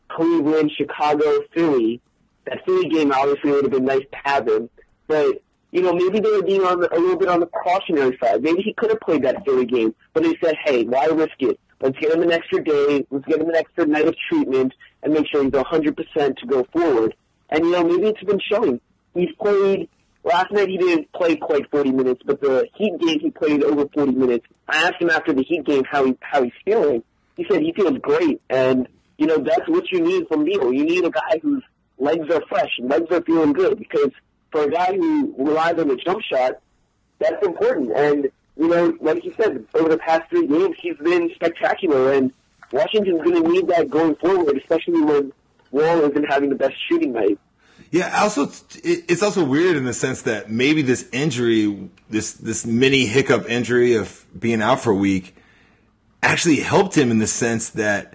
Cleveland, Chicago, Philly. That Philly game obviously would have been nice to have him, but you know, maybe they were being on a little bit on the cautionary side. Maybe he could have played that Philly game, but they said, hey, why risk it? Let's get him an extra day. Let's get him an extra night of treatment and make sure he's 100% to go forward. And, you know, maybe it's been showing. He's played – last night he didn't play quite 40 minutes, but the Heat game he played over 40 minutes. I asked him after the Heat game how he's feeling. He said he feels great. And, you know, that's what you need from Beal. You need a guy whose legs are fresh and legs are feeling good because – for a guy who relies on the jump shot, that's important. And, you know, like you said, over the past three games, he's been spectacular. And Washington's going to need that going forward, especially when Wall isn't having the best shooting night. Yeah, also, it's also weird in the sense that maybe this injury, this mini hiccup injury of being out for a week, actually helped him in the sense that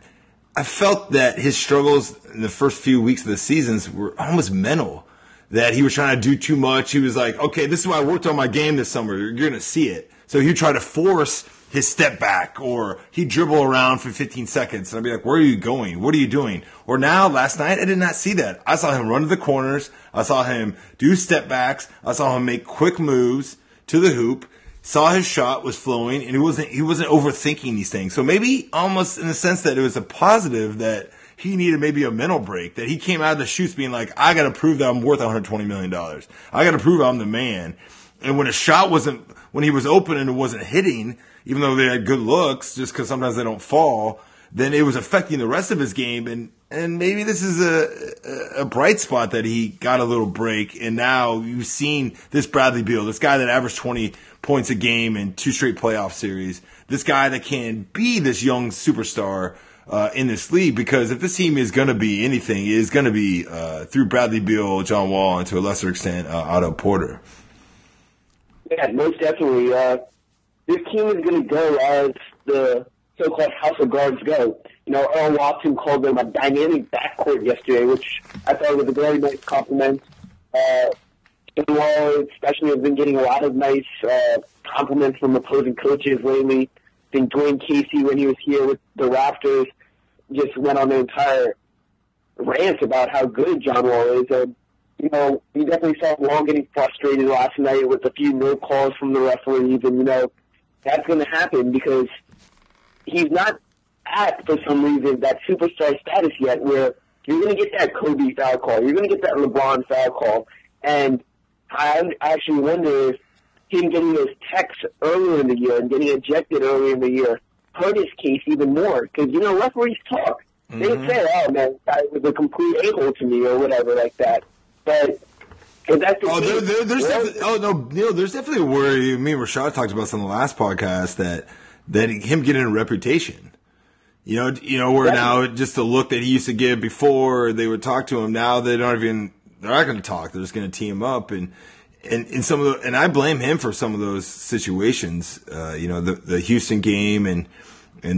I felt that his struggles in the first few weeks of the seasons were almost mental. That he was trying to do too much. He was like, okay, this is why I worked on my game this summer. You're going to see it. So he would try to force his step back, or he'd dribble around for 15 seconds. And I'd be like, where are you going? What are you doing? Or now, last night, I did not see that. I saw him run to the corners. I saw him do step backs. I saw him make quick moves to the hoop. Saw his shot was flowing, and he wasn't overthinking these things. So maybe almost in the sense that it was a positive that he needed maybe a mental break, that he came out of the shoots being like, I got to prove that I'm worth $120 million. I got to prove I'm the man. And when a shot wasn't, when he was open and it wasn't hitting, even though they had good looks, just because sometimes they don't fall, then it was affecting the rest of his game. And And maybe this is a bright spot that he got a little break. And now you've seen this Bradley Beal, this guy that averaged 20 points a game in 2 straight playoff series, this guy that can be this young superstar in this league. Because if this team is going to be anything, it is going to be through Bradley Beal, John Wall, and to a lesser extent, Otto Porter. Yeah, most definitely. This team is going to go as the so-called house of guards go. You know, Earl Watson called them a dynamic backcourt yesterday, which I thought was a very nice compliment. John Wall especially has been getting a lot of nice compliments from opposing coaches lately. I think Dwayne Casey, when he was here with the Raptors, just went on an entire rant about how good John Wall is. And, you know, you definitely saw Wall getting frustrated last night with a few no calls from the referees. And, you know, that's going to happen because he's not at, for some reason, that superstar status yet where you're going to get that Kobe foul call. You're going to get that LeBron foul call. And I actually wonder if him getting those texts earlier in the year and getting ejected earlier in the year hurt his case even more. Because, you know, referees talk. Mm-hmm. They say, oh, man, that was a complete a-hole to me or whatever like that. But if that's the case, Neil, there's definitely a worry. Me and Rashad talked about this on the last podcast that him getting a reputation. You know, where now just the look that he used to give before they would talk to him. Now they're not going to talk. They're just going to team up. And and I blame him for some of those situations. You know, the Houston game and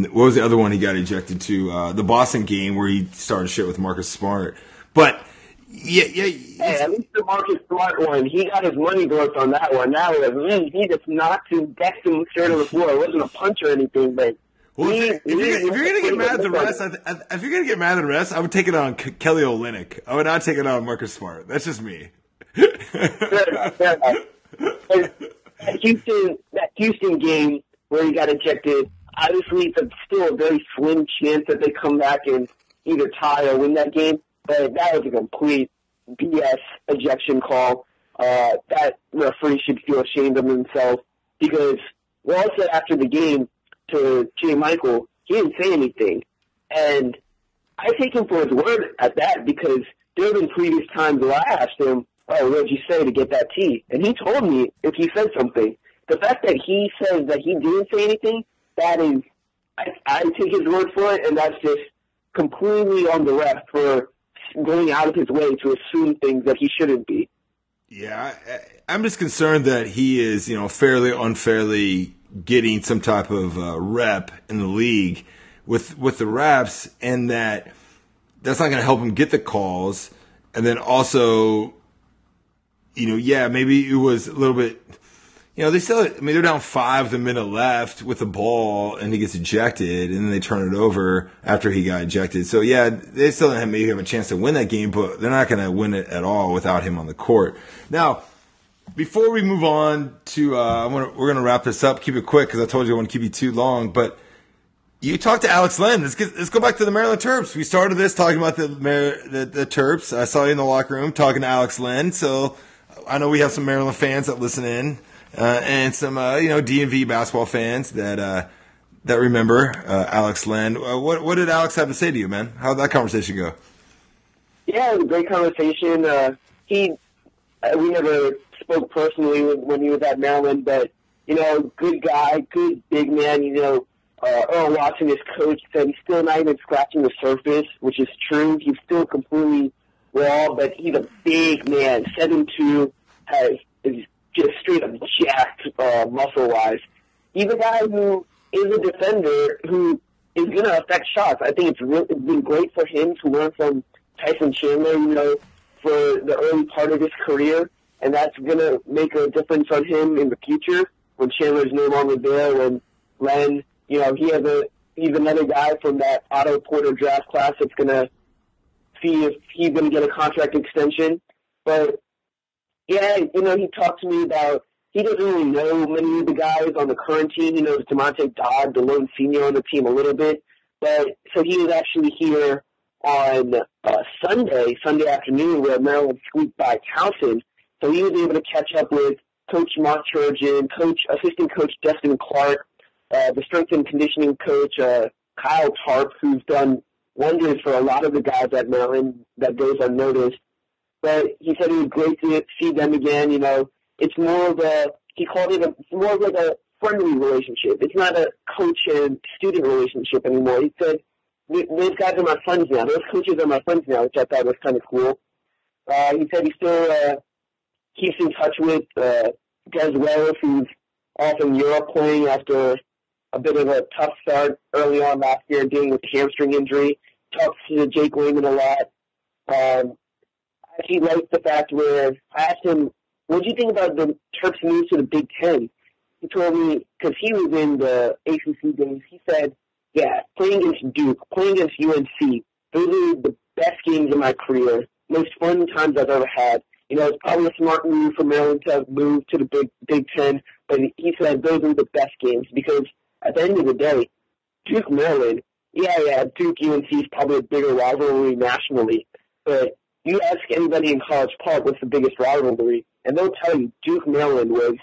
what was the other one he got ejected to? The Boston game where he started shit with Marcus Smart. But yeah. Hey, at least the Marcus Smart one, he got his money worth on that one. Now he just knocked his Dexter straight to the floor. It wasn't a punch or anything, but. Well, if you're gonna get mad at the refs, if you're gonna get mad at the refs, I would take it on Kelly Olynyk. I would not take it on Marcus Smart. That's just me. Fair enough. That Houston game where he got ejected, obviously it's still a very slim chance that they come back and either tie or win that game. But that was a complete BS ejection call. That referee should feel ashamed of himself because Wall said after the game to J. Michael, he didn't say anything. And I take him for his word at that because there have been previous times where I asked him, oh, what did you say to get that tee? And he told me if he said something. The fact that he says that he didn't say anything, that is, I take his word for it, and that's just completely on the ref for going out of his way to assume things that he shouldn't be. Yeah, I'm just concerned that he is, you know, fairly, unfairly getting some type of rep in the league with the refs, and that's not going to help him get the calls. And then also, you know, yeah, maybe it was a little bit, you know, they're down 5 with a minute left with the ball, and he gets ejected, and then they turn it over after he got ejected. So, yeah, they still don't maybe have a chance to win that game, but they're not going to win it at all without him on the court. Now, before we move on to, we're going to wrap this up, keep it quick because I told you I wouldn't keep you too long. But you talked to Alex Len. Let's go back to the Maryland Terps. We started this talking about the Terps. I saw you in the locker room talking to Alex Len. So I know we have some Maryland fans that listen in and some DMV basketball fans that remember Alex Len. What did Alex have to say to you, man? How did that conversation go? Yeah, it was a great conversation. We never spoke personally when he was at Maryland, but, you know, good guy, good big man. You know, Earl Watson, his coach, said he's still not even scratching the surface, which is true. He's still completely raw, but he's a big man. 7'2", is just straight up jacked muscle-wise. He's a guy who is a defender who is going to affect shots. I think it's been great for him to learn from Tyson Chandler, you know, for the early part of his career. And that's going to make a difference on him in the future when Chandler's no longer there. When Len, you know, he's another guy from that Otto Porter draft class that's going to see if he's going to get a contract extension. But, yeah, you know, he talked to me about he doesn't really know many of the guys on the current team. He knows Demonte Dodd, the lone senior on the team, a little bit. But so he was actually here on Sunday afternoon where Maryland squeaked by Towson. So he was able to catch up with Coach Monturgeon, Assistant Coach Justin Clark, the Strength and Conditioning Coach Kyle Tarp, who's done wonders for a lot of the guys at Maryland that goes unnoticed. But he said it was great to see them again. You know, it's more of a, he called it a, it's more of like a friendly relationship. It's not a coach and student relationship anymore. He said, those guys are my friends now. Those coaches are my friends now, which I thought was kind of cool. He said he still keeps in touch with Des Wells, who's off in Europe playing after a bit of a tough start early on last year, dealing with a hamstring injury. Talks to Jake Layman a lot. He likes the fact where I asked him, what do you think about the Terps' move to the Big Ten? He told me, because he was in the ACC games, he said, yeah, playing against Duke, playing against UNC, those are the best games in my career, most fun times I've ever had. You know, it's probably a smart move for Maryland to have moved to the Big Ten, but he said those are the best games because at the end of the day, Duke-Maryland, Duke-UNC is probably a bigger rivalry nationally, but you ask anybody in College Park what's the biggest rivalry, and they'll tell you Duke-Maryland was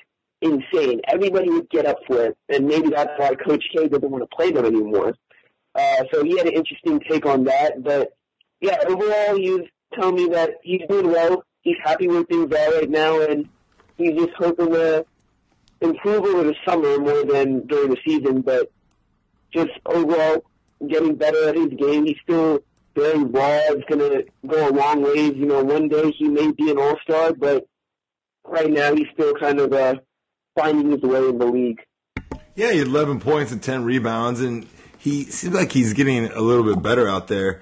insane. Everybody would get up for it, and maybe that's why Coach K doesn't want to play them anymore. So he had an interesting take on that. But, yeah, overall, he was telling me that he's doing well. He's happy where things are right now, and he's just hoping to improve over the summer more than during the season. But just overall getting better at his game. He's still very raw. It's going to go a long ways. You know, one day he may be an all-star, but right now he's still kind of finding his way in the league. Yeah, he had 11 points and 10 rebounds, and he seems like he's getting a little bit better out there.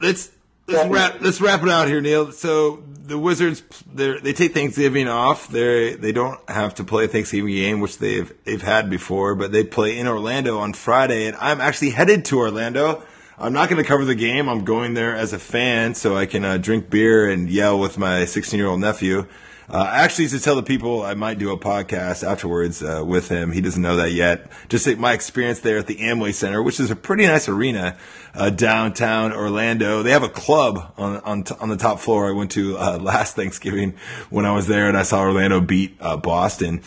Let's wrap it out here, Neil. So the Wizards, they take Thanksgiving off. They don't have to play a Thanksgiving game, which they've had before, but they play in Orlando on Friday, and I'm actually headed to Orlando. I'm not going to cover the game. I'm going there as a fan so I can drink beer and yell with my 16-year-old nephew. Actually, to tell the people, I might do a podcast afterwards with him. He doesn't know that yet. Just my experience there at the Amway Center, which is a pretty nice arena downtown Orlando. They have a club on the top floor. I went to last Thanksgiving when I was there, and I saw Orlando beat Boston.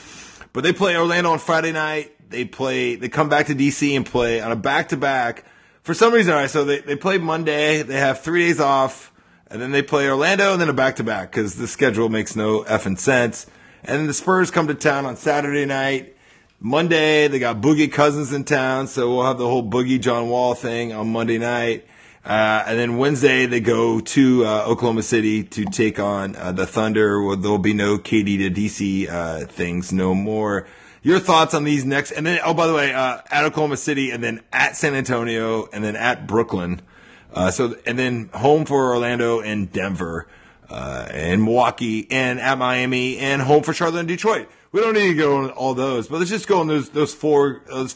But they play Orlando on Friday night. They come back to DC and play on a back-to-back. For some reason, all right, so they play Monday. They have 3 days off. And then they play Orlando and then a back-to-back because the schedule makes no effing sense. And then the Spurs come to town on Saturday night. Monday, they got Boogie Cousins in town, so we'll have the whole Boogie John Wall thing on Monday night. And then Wednesday, they go to Oklahoma City to take on the Thunder. Well, there will be no KD to DC things no more. Your thoughts on these next – and then, oh, by the way, at Oklahoma City and then at San Antonio and then at Brooklyn – and then home for Orlando and Denver, and Milwaukee and at Miami and home for Charlotte and Detroit. We don't need to go on all those, but let's just go on those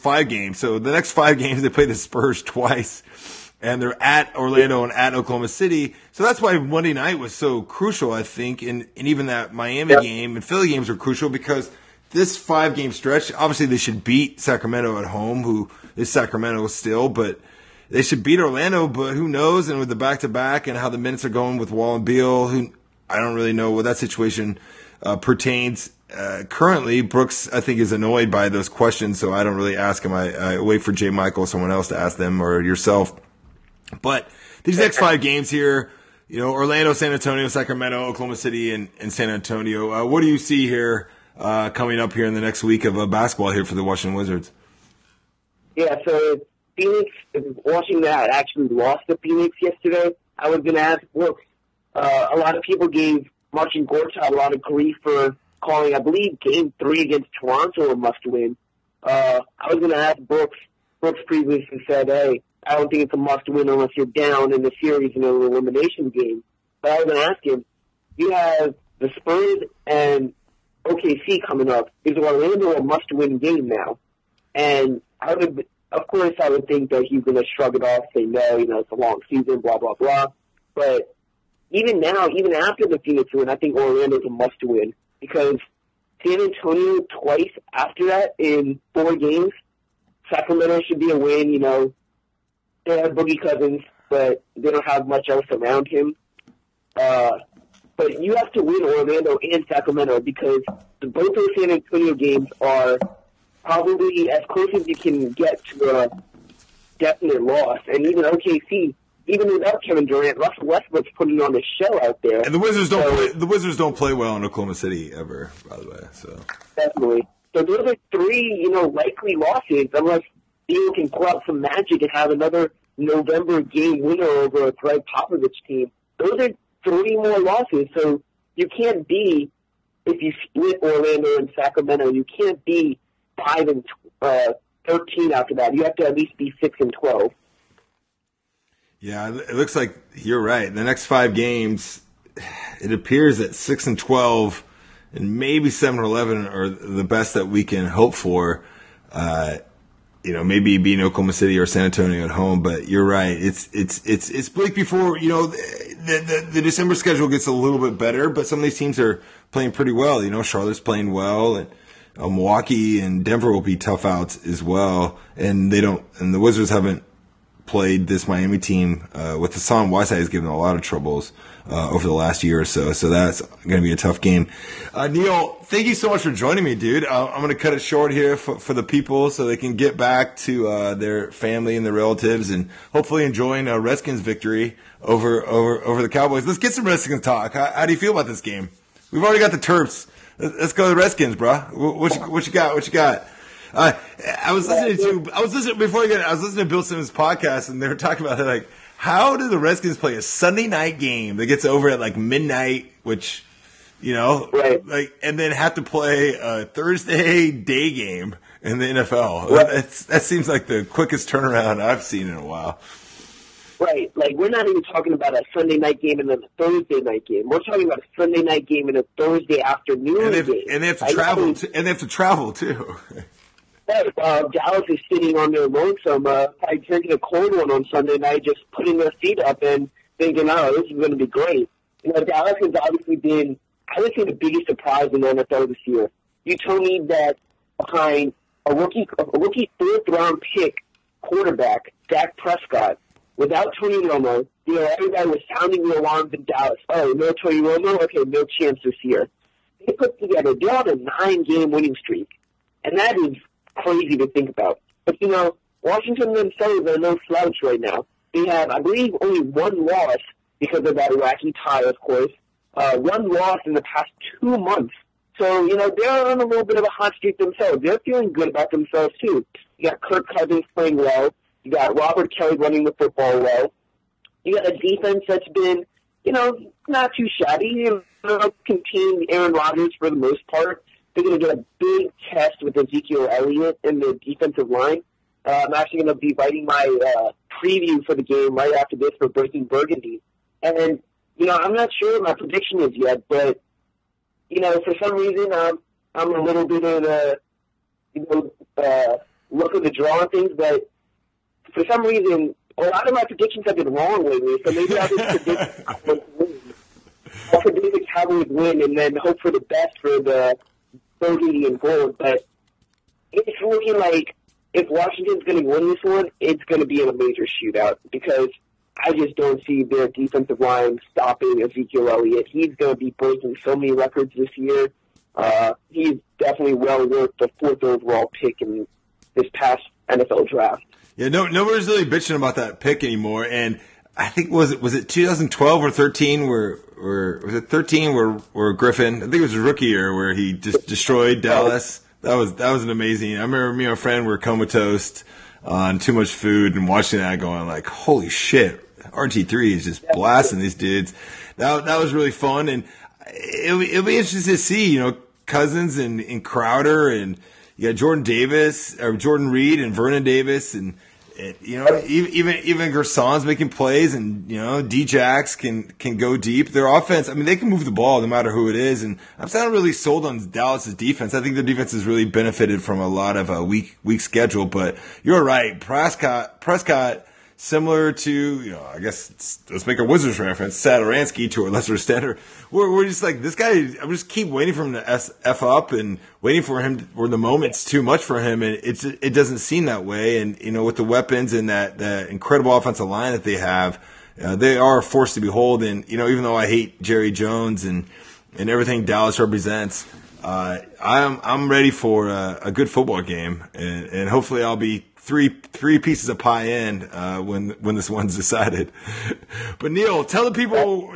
five games. So the next five games, they play the Spurs twice and they're at Orlando and at Oklahoma City. So that's why Monday night was so crucial, I think. And even that Miami game and Philly games were crucial because this 5-game stretch, obviously they should beat Sacramento at home, who is Sacramento still, but they should beat Orlando, but who knows? And with the back-to-back and how the minutes are going with Wall and Beal, I don't really know what that situation pertains currently. Brooks, I think, is annoyed by those questions, so I don't really ask him. I wait for J. Michael or someone else to ask them or yourself. But these next five games here, you know, Orlando, San Antonio, Sacramento, Oklahoma City, and San Antonio. What do you see here coming up here in the next week of basketball here for the Washington Wizards? Yeah, so Phoenix, watching that, actually lost to Phoenix yesterday. I was going to ask, look, a lot of people gave Marcin Gortat a lot of grief for calling, I believe, Game 3 against Toronto a must-win. I was going to ask Brooks. Brooks previously said, hey, I don't think it's a must-win unless you're down in the series in an elimination game. But I was going to ask him, you have the Spurs and OKC coming up. Is Orlando a must-win game now? And I would... Of course, I would think that he's going to shrug it off, say, no, you know, it's a long season, blah, blah, blah. But even now, even after the Phoenix win, I think Orlando's a must-win because San Antonio twice after that in 4 games, Sacramento should be a win, you know. They have Boogie Cousins, but they don't have much else around him. But you have to win Orlando and Sacramento because both those San Antonio games are probably as close as you can get to a definite loss. And even OKC, even without Kevin Durant, Russell Westbrook's putting on a show out there. And the Wizards don't play well in Oklahoma City ever, by the way. So definitely. So those are three, likely losses, unless Beal can pull out some magic and have another November game winner over a Greg Popovich team. Those are three more losses. So you can't be, if you split Orlando and Sacramento, you can't be 5 and 13 after that. You have to at least be 6 and 12. Yeah, it looks like you're right. The next five games, it appears that 6 and 12 and maybe 7 or 11 are the best that we can hope for. Maybe being Oklahoma City or San Antonio at home, but you're right. It's bleak before, the December schedule gets a little bit better, but some of these teams are playing pretty well. Charlotte's playing well, and Milwaukee and Denver will be tough outs as well. And the Wizards haven't played this Miami team, with Hassan Whiteside has given them a lot of troubles, over the last year or so. So that's going to be a tough game. Neil, thank you so much for joining me, dude. I'm going to cut it short here for the people so they can get back to, their family and their relatives and hopefully enjoying a Redskins victory over the Cowboys. Let's get some Redskins talk. How do you feel about this game? We've already got the Terps. Let's go to the Redskins, bro. What you got? I was listening to Bill Simmons' podcast, and they were talking about it, like, how do the Redskins play a Sunday night game that gets over at like midnight, which, right, like, and then have to play a Thursday day game in the NFL? Right. That seems like the quickest turnaround I've seen in a while. Right, like, we're not even talking about a Sunday night game and then a Thursday night game. We're talking about a Sunday night game and a Thursday afternoon game. And they have to travel. Too. Right, Dallas is sitting on their lonesome, probably drinking a cold one on Sunday night, just putting their feet up and thinking, "Oh, this is going to be great." Dallas has obviously been, I would say, the biggest surprise in the NFL this year. You told me that behind a rookie fourth-round pick quarterback, Dak Prescott, without Tony Romo, everybody was sounding the alarms in Dallas. Oh, no Tony Romo? Okay, no chance this year. They put together, they're on a 9-game winning streak. And that is crazy to think about. But, Washington themselves are no slouch right now. They have, I believe, only one loss because of that wacky tie, of course. One loss in the past 2 months. So, they're on a little bit of a hot streak themselves. They're feeling good about themselves, too. You got Kirk Cousins playing well. You got Robert Kelly running the football well. You got a defense that's been, not too shabby. Contain Aaron Rodgers for the most part. They're going to get a big test with Ezekiel Elliott and the defensive line. I'm actually going to be writing my preview for the game right after this for Breaking Burgundy. And, I'm not sure what my prediction is yet, but, for some reason, I'm a little bit of a, look at the draw and things, but for some reason, a lot of my predictions have been wrong lately, so maybe I'll just predict the Cowboys win and then hope for the best for the burgundy and gold. But it's looking like if Washington's going to win this one, it's going to be in a major shootout because I just don't see their defensive line stopping Ezekiel Elliott. He's going to be breaking so many records this year. He's definitely well worth the 4th overall pick in this past NFL draft. Yeah, nobody's really bitching about that pick anymore. And I think was it 2012 or 13 where Griffin? I think it was his rookie year where he just destroyed Dallas. That was an amazing. I remember me and a friend were comatose on too much food and watching that, going like, "Holy shit! RG3 is just blasting these dudes." That was really fun, and it'll be interesting to see. Cousins and Crowder and you got Jordan Reed and Vernon Davis and. Even Gerson's making plays, and D-Jax can go deep. Their offense, they can move the ball no matter who it is. And I'm not really sold on Dallas' defense. I think their defense has really benefited from a lot of a weak schedule. But you're right, Prescott, similar to I guess let's make a Wizards reference, Satoransky to a lesser extent. We're just like this guy. I just keep waiting for him to f up and waiting for him where the moment's too much for him, and it doesn't seem that way. And with the weapons and that incredible offensive line that they have, they are a force to behold. And even though I hate Jerry Jones and everything Dallas represents, I'm ready for a good football game, and hopefully I'll be three pieces of pie in when this one's decided. But Neil, tell the people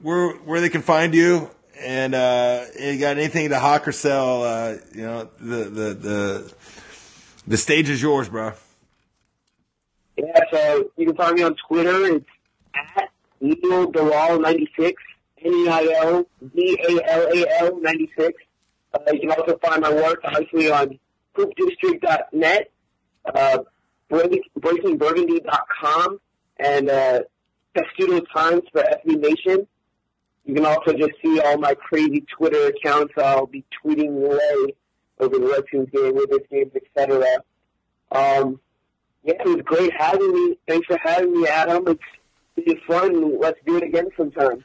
where they can find you, and you got anything to hawk or sell? The stage is yours, bro. Yeah, so you can find me on Twitter. It's at Neil Dalal 96. NeilDalal 96. You can also find my work obviously on hoopdistrict.net, breakingburgundy.com, and Testudo Times for SB Nation. You can also just see all my crazy Twitter accounts. I'll be tweeting away over the Redskins game, Wizards games, etc. Yeah, it was great having me. Thanks for having me, Adam. It's fun. Let's do it again sometime.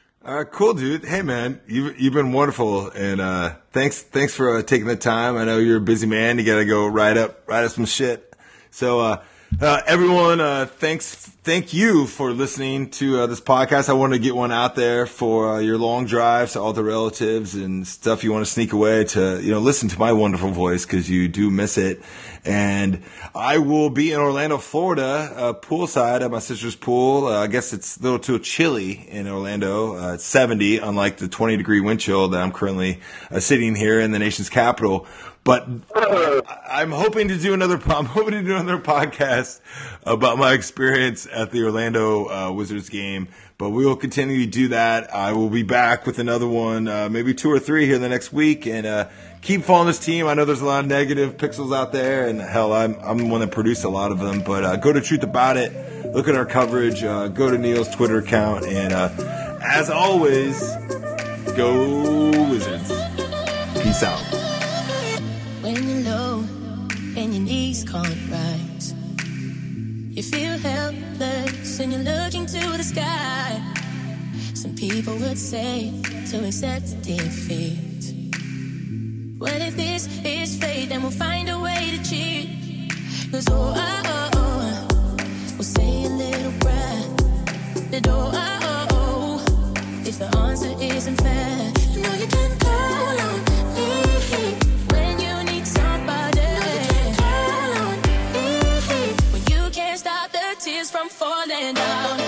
Cool, dude. Hey, man, you've been wonderful, and thanks for taking the time. I know you're a busy man. You got to go write up some shit. So, everyone, thank you for listening to this podcast. I wanted to get one out there for your long drives, to all the relatives and stuff you want to sneak away to, listen to my wonderful voice, because you do miss it. And I will be in Orlando, Florida, poolside at my sister's pool. I guess it's a little too chilly in Orlando. It's 70, unlike the 20-degree wind chill that I'm currently sitting here in the nation's capital. But I'm hoping to do another podcast about my experience at the Orlando Wizards game. But we will continue to do that. I will be back with another one, maybe 2 or 3 here the next week. And keep following this team. I know there's a lot of negative pixels out there. And, hell, I'm the one that produced a lot of them. But go to Truth About It. Look at our coverage. Go to Neil's Twitter account. And as always, go Wizards. Peace out. When you're low and your knees can't rise, you feel helpless and you're looking to the sky. Some people would say to accept defeat. What if this is fate? Then we'll find a way to cheat. 'Cause oh, oh, oh, oh, we'll say a little prayer. That oh, oh, oh, oh, if the answer isn't fair, you know you can call on me. Tears from falling down.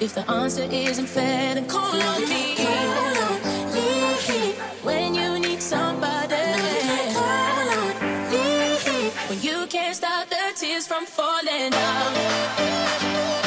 If the answer isn't fair, then call on me. Call on me when you need somebody. Call on me when you can't stop the tears from falling down.